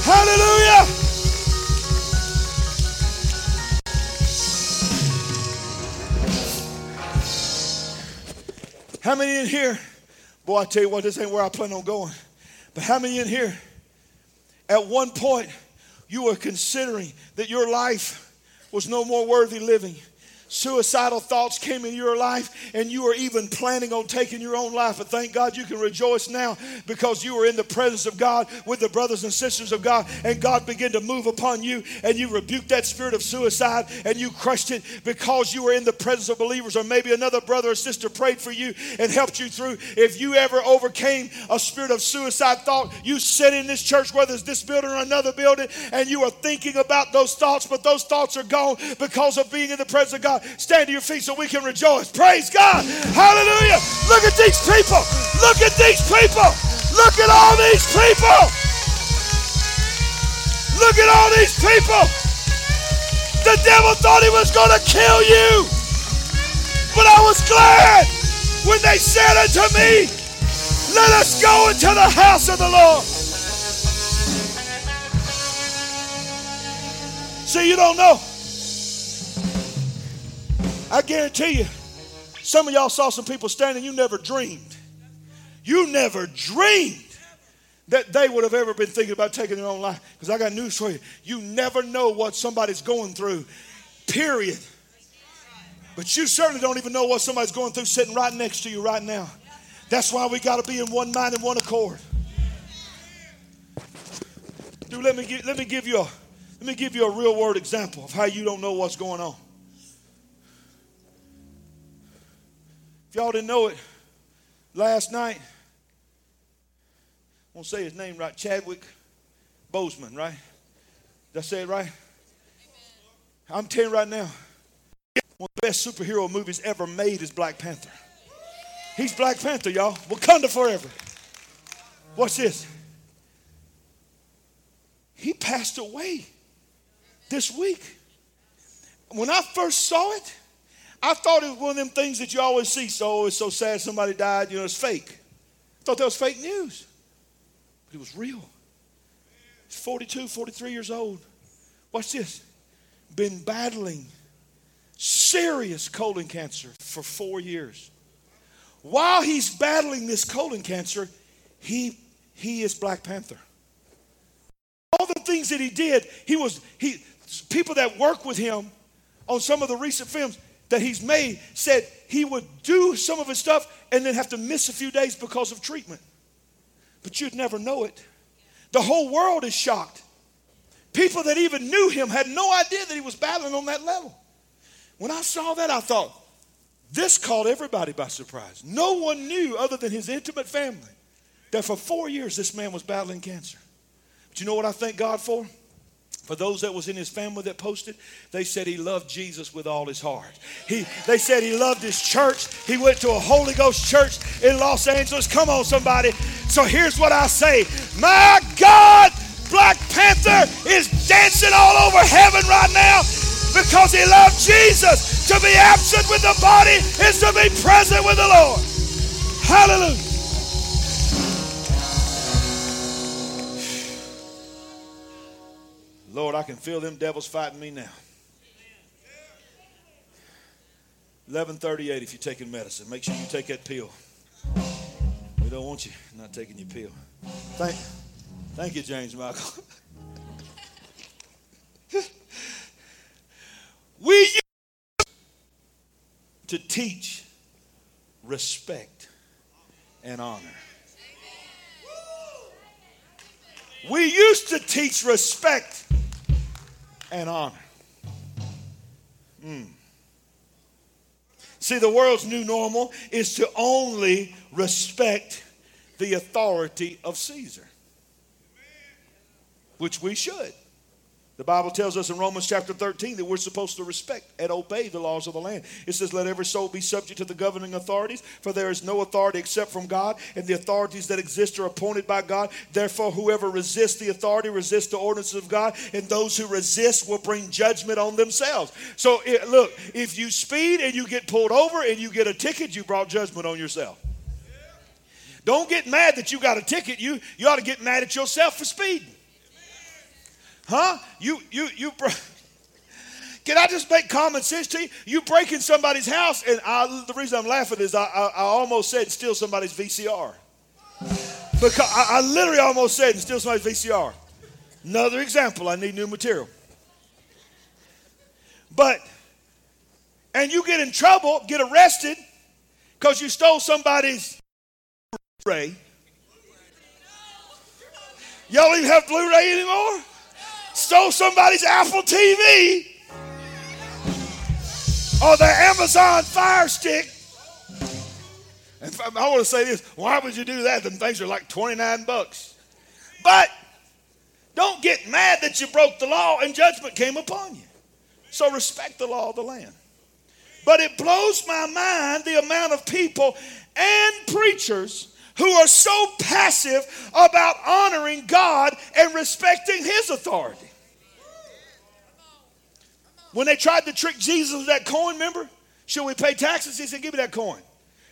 Hallelujah. How many in here, boy, I tell you what, this ain't where I plan on going, but how many in here, at one point, you were considering that your life was no more worthy living? Suicidal thoughts came into your life, and you were even planning on taking your own life. But thank God you can rejoice now, because you were in the presence of God with the brothers and sisters of God, and God began to move upon you, and you rebuked that spirit of suicide, and you crushed it because you were in the presence of believers. Or maybe another brother or sister prayed for you and helped you through. If you ever overcame a spirit of suicide thought, you sit in this church, whether it's this building or another building, and you are thinking about those thoughts, but those thoughts are gone because of being in the presence of God. Stand to your feet so we can rejoice. Praise God. Hallelujah. Look at these people. Look at these people. Look at all these people. Look at all these people. The devil thought he was going to kill you. But I was glad when they said unto me, let us go into the house of the Lord. See, you don't know. I guarantee you, some of y'all saw some people standing, you never dreamed. You never dreamed that they would have ever been thinking about taking their own life. Because I got news for you. You never know what somebody's going through, period. But you certainly don't even know what somebody's going through sitting right next to you right now. That's why we got to be in one mind and one accord. Dude, let me give, let me give you a, let me give you a real world example of how you don't know what's going on. If y'all didn't know it, last night, I won't say his name right, Chadwick Boseman, right? Did I say it right? Amen. I'm telling you right now, one of the best superhero movies ever made is Black Panther. He's Black Panther, y'all. Wakanda forever. Watch this. He passed away this week. When I first saw it, I thought it was one of them things that you always see. So, oh, it's so sad somebody died. You know, it's fake. I thought that was fake news. But it was real. He's forty-two, forty-three years old. Watch this. Been battling serious colon cancer for four years. While he's battling this colon cancer, he he is Black Panther. All the things that he did, he was, he people that work with him on some of the recent films that he's made said he would do some of his stuff and then have to miss a few days because of treatment. But you'd never know it. The whole world is shocked. People that even knew him had no idea that he was battling on that level. When I saw that, I thought, this caught everybody by surprise. No one knew other than his intimate family that for four years this man was battling cancer. But you know what I thank God for? For those that was in his family that posted, they said he loved Jesus with all his heart. He, they said he loved his church. He went to a Holy Ghost church in Los Angeles. Come on, somebody. So here's what I say. My God, Black Panther is dancing all over heaven right now because he loved Jesus. To be absent with the body is to be present with the Lord. Hallelujah. Lord, I can feel them devils fighting me now. eleven thirty-eight if you're taking medicine. Make sure you take that pill. We don't want you not taking your pill. Thank, thank you, James Michael. We use to teach respect and honor. We used to teach respect and honor. Mm. See, the world's new normal is to only respect the authority of Caesar, which we should. The Bible tells us in Romans chapter thirteen that we're supposed to respect and obey the laws of the land. It says, let every soul be subject to the governing authorities, for there is no authority except from God, and the authorities that exist are appointed by God. Therefore, whoever resists the authority resists the ordinances of God, and those who resist will bring judgment on themselves. So, it, look, if you speed and you get pulled over and you get a ticket, you brought judgment on yourself. Don't get mad that you got a ticket. You, you ought to get mad at yourself for speeding. Huh? You, you, you, can I just make common sense to you? You break in somebody's house, and I, the reason I'm laughing is I, I, I almost said steal somebody's V C R. Because I, I literally almost said steal somebody's V C R. Another example, I need new material. But, and you get in trouble, get arrested, because you stole somebody's Blu-ray. Y'all don't even have Blu-ray anymore? Stole somebody's Apple T V or their Amazon Fire Stick. And I want to say this, why would you do that? Them things are like twenty-nine bucks. But don't get mad that you broke the law and judgment came upon you. So respect the law of the land. But it blows my mind the amount of people and preachers who are so passive about honoring God and respecting his authority. When they tried to trick Jesus with that coin, remember? Should we pay taxes? He said, give me that coin.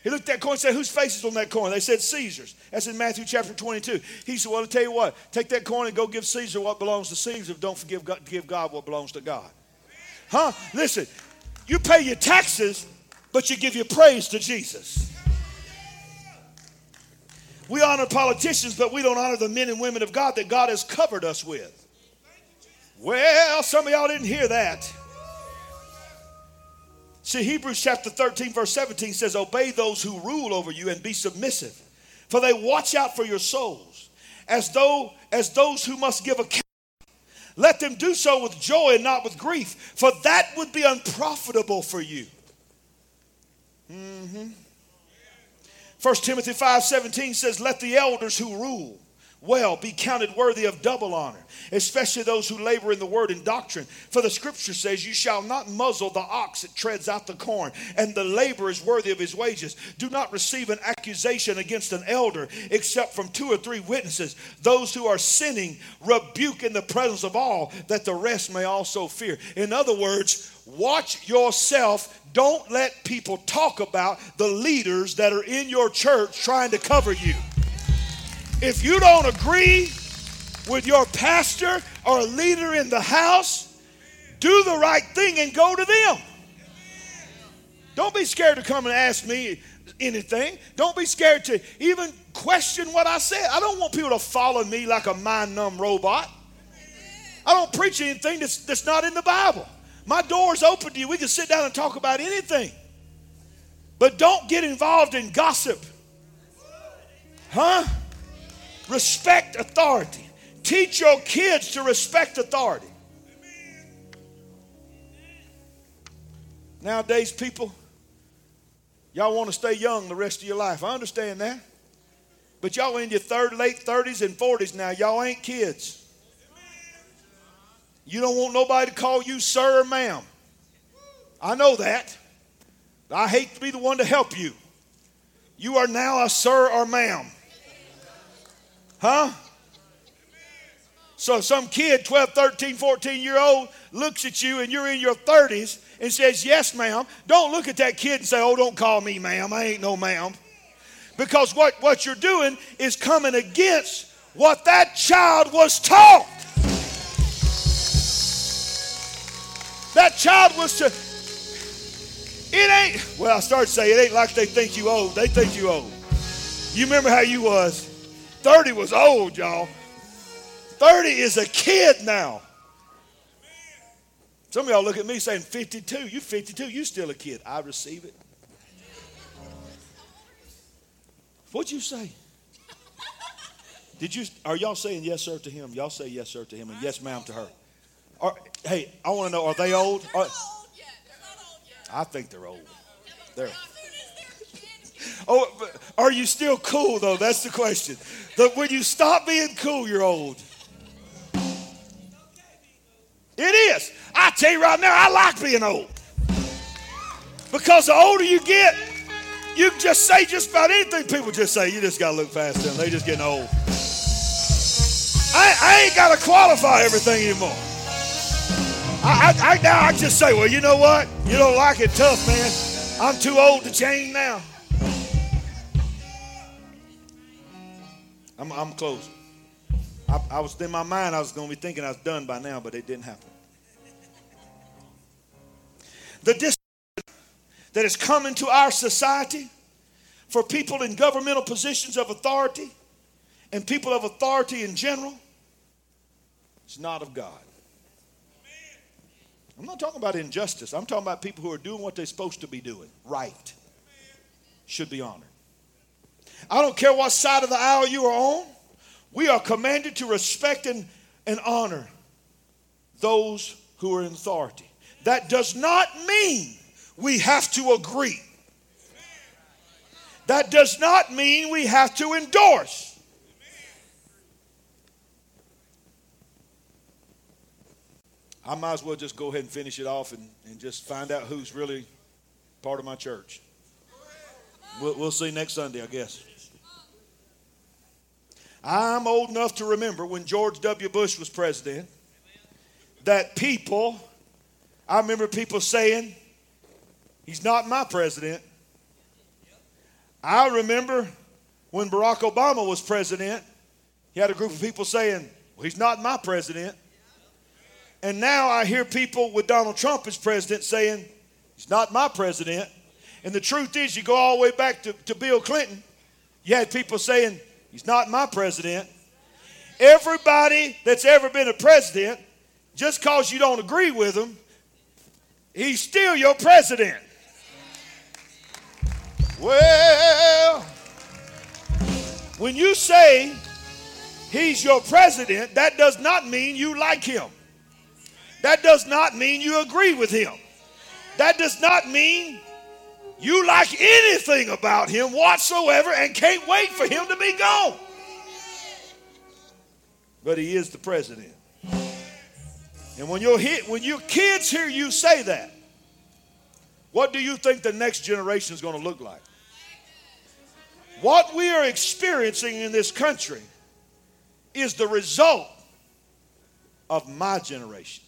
He looked at that coin and said, whose face is on that coin? They said, Caesar's. That's in Matthew chapter twenty-two. He said, well, I'll tell you what. Take that coin and go give Caesar what belongs to Caesar. Don't forgive God, give God what belongs to God. Huh? Listen, you pay your taxes, but you give your praise to Jesus. We honor politicians, but we don't honor the men and women of God that God has covered us with. Well, some of y'all didn't hear that. See, Hebrews chapter thirteen, verse seventeen says, obey those who rule over you and be submissive, for they watch out for your souls, as though as those who must give account. Let them do so with joy and not with grief, for that would be unprofitable for you. Mm-hmm. First Timothy five seventeen says, let the elders who rule well be counted worthy of double honor, especially those who labor in the word and doctrine. For the scripture says, you shall not muzzle the ox that treads out the corn, and the laborer is worthy of his wages. Do not receive an accusation against an elder except from two or three witnesses. Those who are sinning rebuke in the presence of all, that the rest may also fear. In other words, watch yourself. Don't let people talk about the leaders that are in your church trying to cover you. If you don't agree with your pastor or leader in the house, do the right thing and go to them. Don't be scared to come and ask me anything. Don't be scared to even question what I said. I don't want people to follow me like a mind-numb robot. I don't preach anything that's, that's not in the Bible. My door's open to you. We can sit down and talk about anything. But don't get involved in gossip. Huh? Respect authority. Teach your kids to respect authority. Nowadays, people, y'all want to stay young the rest of your life. I understand that. But y'all in your third, late thirties and forties now. Y'all ain't kids. You don't want nobody to call you sir or ma'am. I know that. I hate to be the one to help you. You are now a sir or ma'am. Huh? So some kid, twelve, thirteen, fourteen year old, looks at you and you're in your thirties and says, yes, ma'am. Don't look at that kid and say, oh, don't call me ma'am. I ain't no ma'am. Because what, what you're doing is coming against what that child was taught. That child was to... It ain't, well, I started to say it ain't like they think you old. They think you old. You remember how you was. thirty was old, y'all. thirty is a kid now. Some of y'all look at me saying, fifty-two. You fifty-two, you still a kid. I receive it. What'd you say? Did you, are y'all saying yes, sir, to him? Y'all say yes, sir, to him, and yes, ma'am, to her. Are, hey, I want to know, are they old? Are, I think they're old. They're. Oh, are you still cool, though? That's the question. That when you stop being cool, you're old. It is. I tell you right now, I like being old. Because the older you get, you can just say just about anything. People just say, you just got to look past them. They're just getting old. I, I ain't got to qualify everything anymore. I, I, I, now I just say, well, you know what? You don't like it tough, man. I'm too old to change now. I'm, I'm closing. I, I was in my mind, I was going to be thinking I was done by now, but it didn't happen. The discipline that has come into our society for people in governmental positions of authority and people of authority in general is not of God. I'm not talking about injustice. I'm talking about people who are doing what they're supposed to be doing. Right. Should be honored. I don't care what side of the aisle you are on. We are commanded to respect and, and honor those who are in authority. That does not mean we have to agree. That does not mean we have to endorse. I might as well just go ahead and finish it off and, and just find out who's really part of my church. We'll, we'll see next Sunday, I guess. I'm old enough to remember when George W. Bush was president that people, I remember people saying, he's not my president. I remember when Barack Obama was president, he had a group of people saying, well, he's not my president. And now I hear people with Donald Trump as president saying, he's not my president. And the truth is, you go all the way back to, to Bill Clinton, you had people saying, he's not my president. Everybody that's ever been a president, just because you don't agree with him, he's still your president. Well, when you say he's your president, that does not mean you like him. That does not mean you agree with him. That does not mean you like anything about him whatsoever and can't wait for him to be gone. But he is the president. And when, you're hit, when your kids hear you say that, what do you think the next generation is going to look like? What we are experiencing in this country is the result of my generation,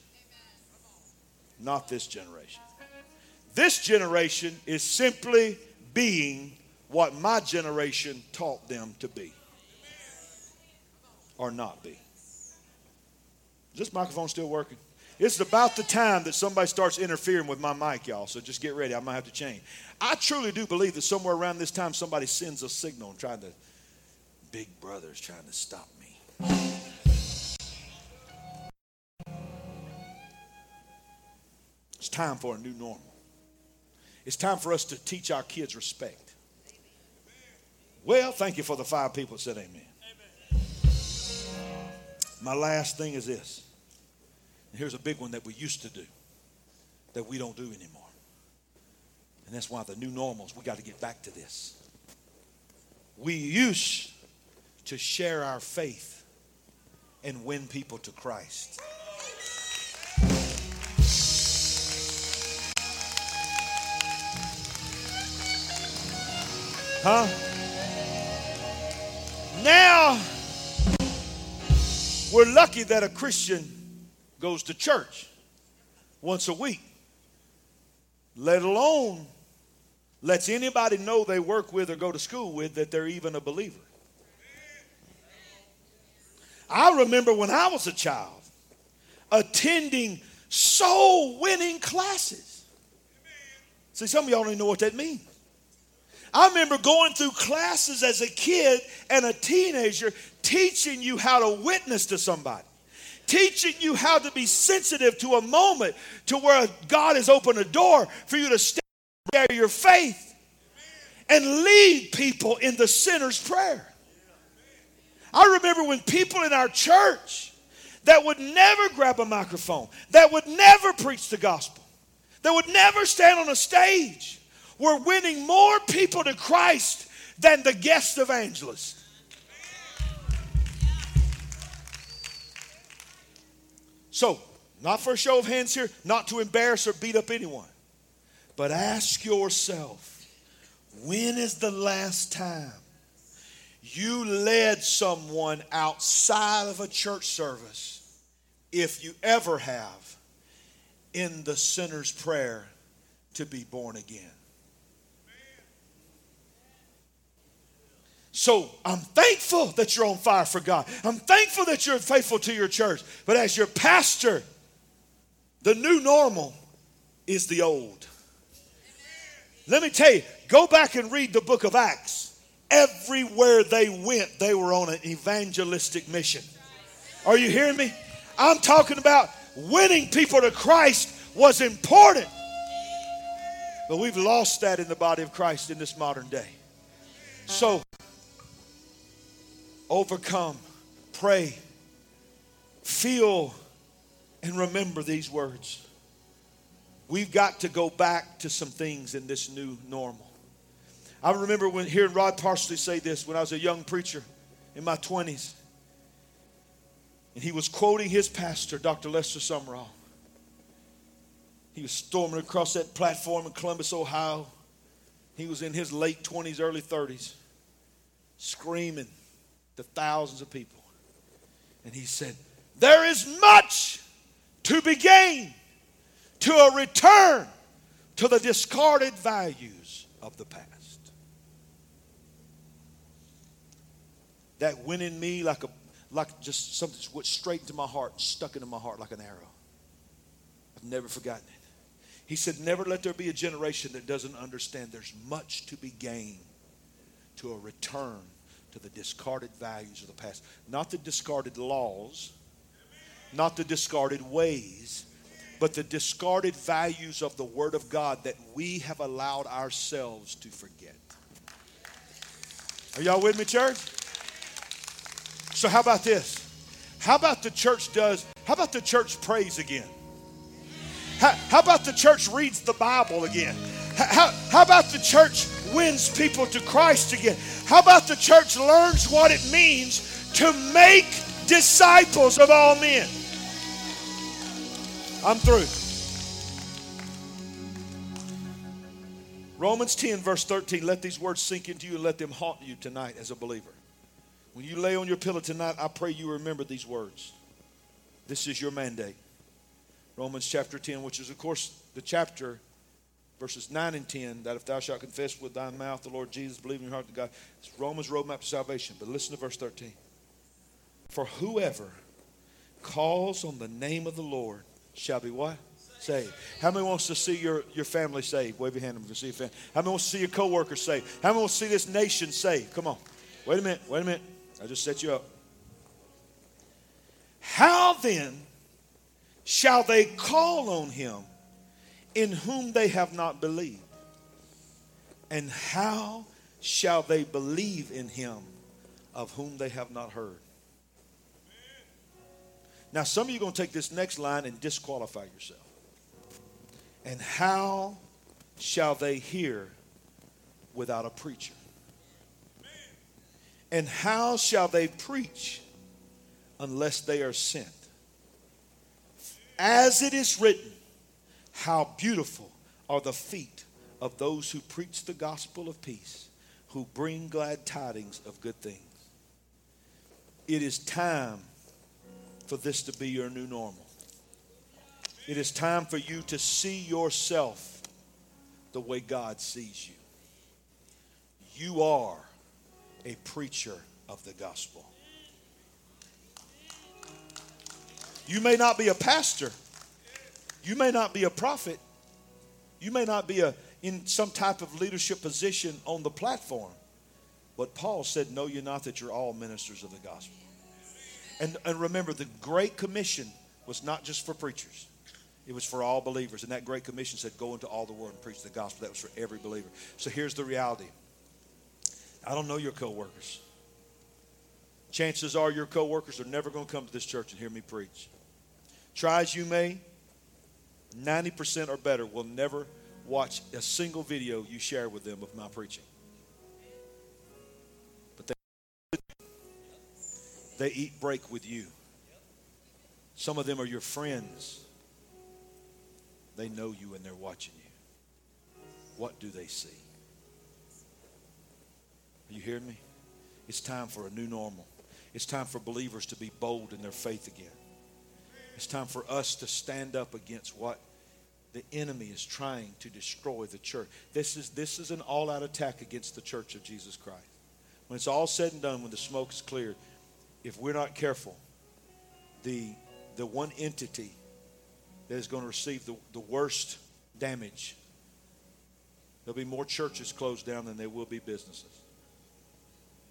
not this generation. This generation is simply being what my generation taught them to be or not be. Is this microphone still working? It's about the time that somebody starts interfering with my mic, y'all, so just get ready. I might have to change. I truly do believe that somewhere around this time somebody sends a signal and trying to, Big Brother is trying to stop me. It's time for a new normal. It's time for us to teach our kids respect. Well, thank you for the five people that said amen. Amen. My last thing is this. And here's a big one that we used to do that we don't do anymore. And that's why the new normals, we got to get back to this. We used to share our faith and win people to Christ. Huh? Now, we're lucky that a Christian goes to church once a week, let alone lets anybody know they work with or go to school with that they're even a believer. I remember when I was a child attending soul-winning classes. See, some of y'all don't even know what that means. I remember going through classes as a kid and a teenager teaching you how to witness to somebody, teaching you how to be sensitive to a moment to where God has opened a door for you to stand and share your faith and lead people in the sinner's prayer. I remember when people in our church that would never grab a microphone, that would never preach the gospel, that would never stand on a stage, were winning more people to Christ than the guest evangelists. So, not for a show of hands here, not to embarrass or beat up anyone, but ask yourself, when is the last time you led someone outside of a church service, if you ever have, in the sinner's prayer to be born again? So I'm thankful that you're on fire for God. I'm thankful that you're faithful to your church. But as your pastor, the new normal is the old. Let me tell you, go back and read the book of Acts. Everywhere they went, they were on an evangelistic mission. Are you hearing me? I'm talking about winning people to Christ was important. But we've lost that in the body of Christ in this modern day. So, overcome, pray, feel, and remember these words. We've got to go back to some things in this new normal. I remember when hearing Rod Parsley say this when I was a young preacher in my twenties. And he was quoting his pastor, Doctor Lester Sumrall. He was storming across that platform in Columbus, Ohio. He was in his late twenties, early thirties, screaming to thousands of people. And he said, there is much to be gained to a return to the discarded values of the past. That went in me like a like just something went straight into my heart, stuck into my heart like an arrow. I've never forgotten it. He said, never let there be a generation that doesn't understand there's much to be gained to a return to the discarded values of the past. Not the discarded laws, not the discarded ways, but the discarded values of the Word of God that we have allowed ourselves to forget. Are y'all with me, church? So how about this? How about the church does, how about the church prays again? How, how about the church reads the Bible again? How, how about the church wins people to Christ again? How about the church learns what it means to make disciples of all men? I'm through. Romans ten, verse thirteen, let these words sink into you and let them haunt you tonight as a believer. When you lay on your pillow tonight, I pray you remember these words. This is your mandate. Romans chapter ten, which is, of course, the chapter verses nine and ten, that if thou shalt confess with thy mouth the Lord Jesus, believe in your heart to God. It's Romans' roadmap to salvation. But listen to verse thirteen. For whoever calls on the name of the Lord shall be what? Saved. How many wants to see your, your family saved? Wave your hand if you see your family. How many wants to see your co-workers saved? How many wants to see this nation saved? Come on. Wait a minute. Wait a minute. I just set you up. How then shall they call on him in whom they have not believed? And how shall they believe in him of whom they have not heard? Now, some of you are going to take this next line and disqualify yourself. And how shall they hear without a preacher? And how shall they preach unless they are sent? As it is written, how beautiful are the feet of those who preach the gospel of peace, who bring glad tidings of good things. It is time for this to be your new normal. It is time for you to see yourself the way God sees you. You are a preacher of the gospel. You may not be a pastor. You may not be a prophet. You may not be a in some type of leadership position on the platform. But Paul said, know you not that you're all ministers of the gospel. And, and remember, the Great Commission was not just for preachers. It was for all believers. And that Great Commission said, go into all the world and preach the gospel. That was for every believer. So here's the reality. I don't know your co-workers. Chances are your co-workers are never going to come to this church and hear me preach. Try as you may, ninety percent or better will never watch a single video you share with them of my preaching. But they, they eat break with you. Some of them are your friends. They know you and they're watching you. What do they see? Are you hearing me? It's time for a new normal. It's time for believers to be bold in their faith again. It's time for us to stand up against what the enemy is trying to destroy the church. This is, this is an all-out attack against the church of Jesus Christ. When it's all said and done, when the smoke is cleared, if we're not careful, the, the one entity that is going to receive the, the worst damage, there'll be more churches closed down than there will be businesses.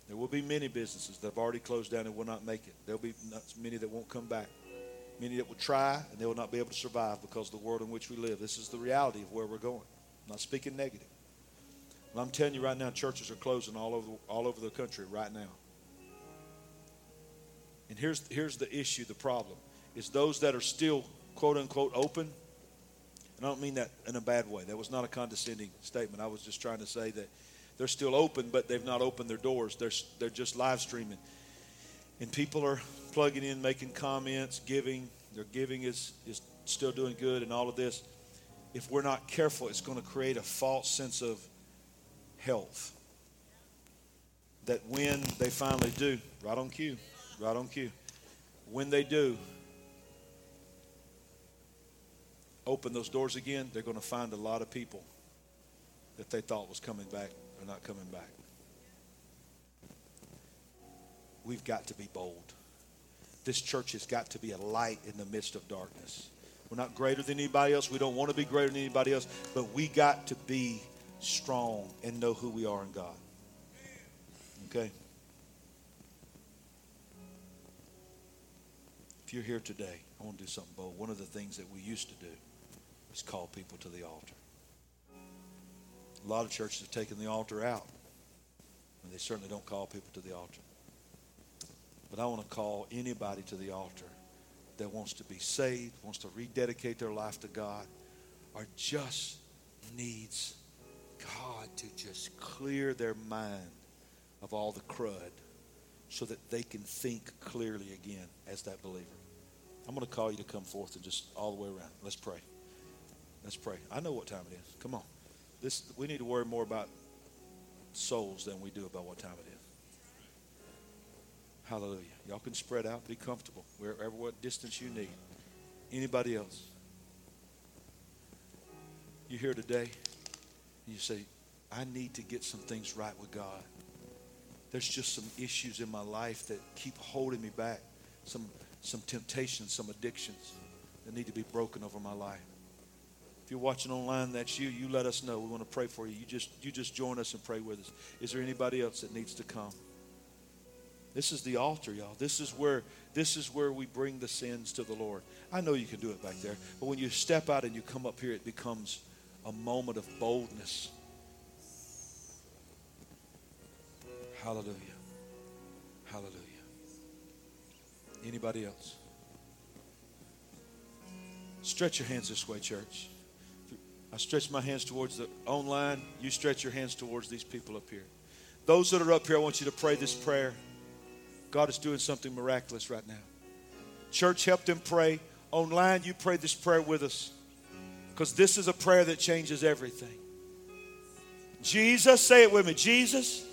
There will be many businesses that have already closed down and will not make it. There will be many that won't come back. Many that will try and they will not be able to survive because of the world in which we live. This is the reality of where we're going. I'm not speaking negative. But I'm telling you right now, churches are closing all over the, all over the country right now. And here's, here's the issue, the problem, is those that are still, quote, unquote, open. And I don't mean that in a bad way. That was not a condescending statement. I was just trying to say that they're still open, but they've not opened their doors. They're, they're just live streaming. And people are plugging in, making comments, giving. Their giving is, is still doing good and all of this. If we're not careful, it's going to create a false sense of health. That when they finally do, right on cue, right on cue, when they do open those doors again, they're going to find a lot of people that they thought was coming back are not coming back. We've got to be bold. This church has got to be a light in the midst of darkness. We're not greater than anybody else. We don't want to be greater than anybody else, but we got to be strong and know who we are in God. Okay? If you're here today, I want to do something bold. One of the things that we used to do is call people to the altar. A lot of churches have taken the altar out, and they certainly don't call people to the altar. But I want to call anybody to the altar that wants to be saved, wants to rededicate their life to God, or just needs God to just clear their mind of all the crud so that they can think clearly again as that believer. I'm going to call you to come forth and just all the way around. Let's pray. Let's pray. I know what time it is. Come on. This, we need to worry more about souls than we do about what time it is. Hallelujah. Y'all can spread out, be comfortable, wherever, what distance you need. Anybody else? You're here today, and you say, I need to get some things right with God. There's just some issues in my life that keep holding me back, some, some temptations, some addictions that need to be broken over my life. If you're watching online, that's you, you let us know. We want to pray for you. You just, you just join us and pray with us. Is there anybody else that needs to come? This is the altar, y'all. This is where this is where we bring the sins to the Lord. I know you can do it back there, but when you step out and you come up here, it becomes a moment of boldness. Hallelujah. Hallelujah. Anybody else? Stretch your hands this way, church. I stretch my hands towards the online. You stretch your hands towards these people up here. Those that are up here, I want you to pray this prayer. God is doing something miraculous right now. Church, help them pray. Online, you pray this prayer with us, because this is a prayer that changes everything. Jesus, say it with me. Jesus,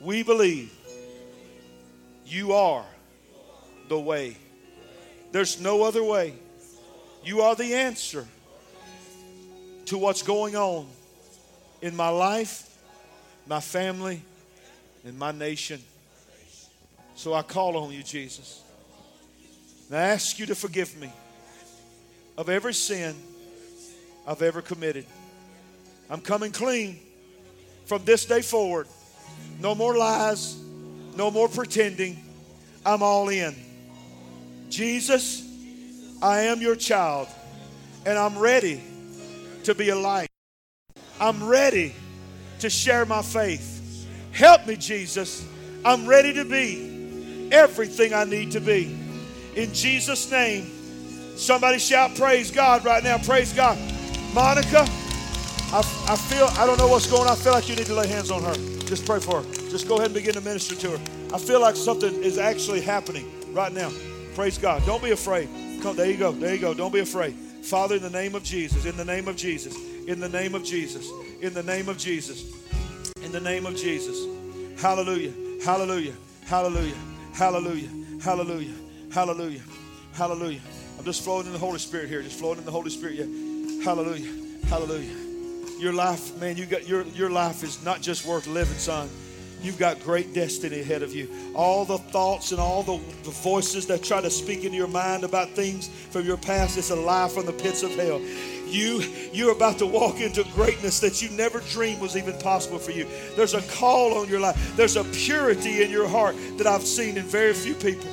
we believe you are the way. There's no other way. You are the answer to what's going on in my life, my family, and my nation. So I call on you, Jesus. And I ask you to forgive me of every sin I've ever committed. I'm coming clean from this day forward. No more lies. No more pretending. I'm all in. Jesus, I am your child, and I'm ready to be a light. I'm ready to share my faith. Help me, Jesus. I'm ready to be everything I need to be. In Jesus' name, somebody shout praise God right now. Praise God. Monica, I, I feel, I don't know what's going on. I feel like you need to lay hands on her. Just pray for her. Just go ahead and begin to minister to her. I feel like something is actually happening right now. Praise God. Don't be afraid. Come, there you go. There you go. Don't be afraid. Father, in the name of Jesus, in the name of Jesus, in the name of Jesus, in the name of Jesus, in the name of Jesus. Hallelujah. Hallelujah. Hallelujah. Hallelujah. Hallelujah. Hallelujah. Hallelujah. I'm just flowing in the Holy Spirit here. Just flowing in the Holy Spirit. Yeah. Hallelujah. Hallelujah. Your life, man, you got your your life is not just worth living, son. You've got great destiny ahead of you. All the thoughts and all the, the voices that try to speak into your mind about things from your past, it's a lie from the pits of hell. You, you're about to walk into greatness that you never dreamed was even possible for you. There's a call on your life. There's a purity in your heart that I've seen in very few people.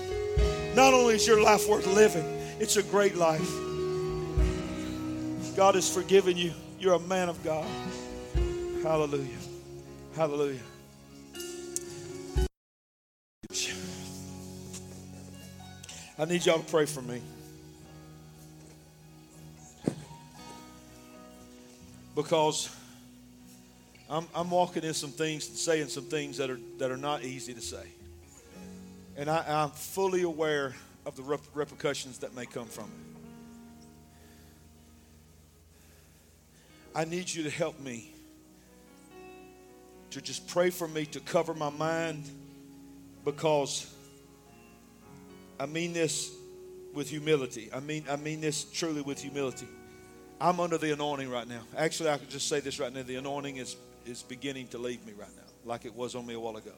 Not only is your life worth living, it's a great life. God has forgiven you. You're a man of God. Hallelujah. Hallelujah. I need y'all to pray for me, because I'm, I'm walking in some things, saying some things that are that are not easy to say, and I, I'm fully aware of the rep- repercussions that may come from it. I need you to help me, to just pray for me, to cover my mind, because I mean this with humility. I mean I mean this truly with humility. I'm under the anointing right now. Actually, I could just say this right now. The anointing is, is beginning to leave me right now, like it was on me a while ago.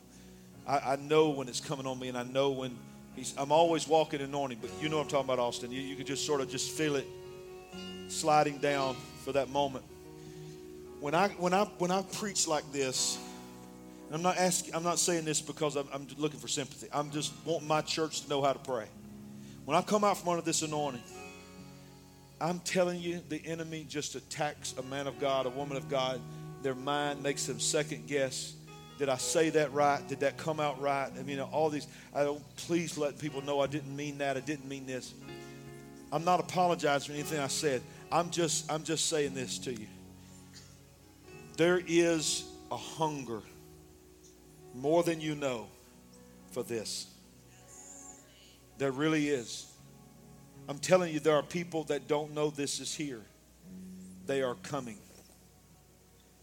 I, I know when it's coming on me, and I know when he's, I'm always walking in anointing, but you know what I'm talking about, Austin. You, you can just sort of just feel it sliding down for that moment. When I when I when I preach like this, I'm not asking, I'm not saying this because I'm, I'm looking for sympathy. I'm just wanting my church to know how to pray. When I come out from under this anointing, I'm telling you, the enemy just attacks a man of God, a woman of God. Their mind makes them second guess. Did I say that right? Did that come out right? I mean, all these, I don't, please let people know I didn't mean that. I didn't mean this. I'm not apologizing for anything I said. I'm just, I'm just saying this to you. There is a hunger, more than you know, for this. There really is. I'm telling you, there are people that don't know this is here. They are coming.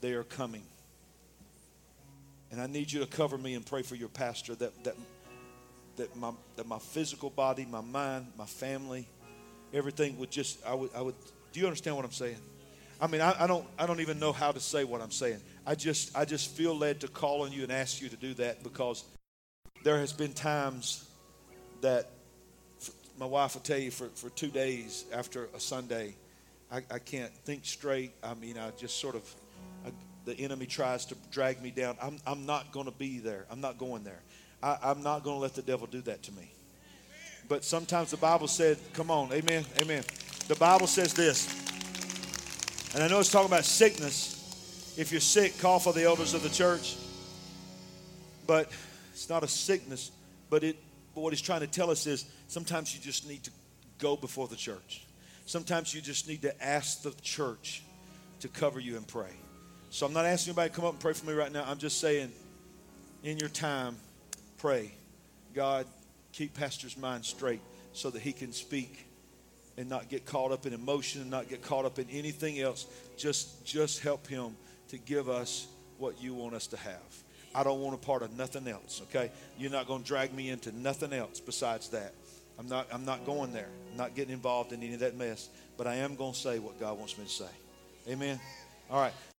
They are coming. And I need you to cover me and pray for your pastor, that that that my that my physical body, my mind, my family, everything would just, I would I would do you understand what I'm saying? I mean, I, I don't I don't even know how to say what I'm saying. I just I just feel led to call on you and ask you to do that, because there has been times that for, my wife will tell you for, for two days after a Sunday, I, I can't think straight. I mean, I just sort of, I, the enemy tries to drag me down. I'm I'm not going to be there. I'm not going there. I, I'm not going to let the devil do that to me. But sometimes the Bible said, come on, amen, amen. The Bible says this. And I know it's talking about sickness. If you're sick, call for the elders of the church. But it's not a sickness. But it, but what he's trying to tell us is sometimes you just need to go before the church. Sometimes you just need to ask the church to cover you and pray. So I'm not asking anybody to come up and pray for me right now. I'm just saying, in your time, pray. God, keep Pastor's mind straight so that he can speak and not get caught up in emotion and not get caught up in anything else. Just, just help him to give us what you want us to have. I don't want a part of nothing else, okay? You're not going to drag me into nothing else besides that. I'm not, I'm not going there. I'm not getting involved in any of that mess. But I am going to say what God wants me to say. Amen? All right.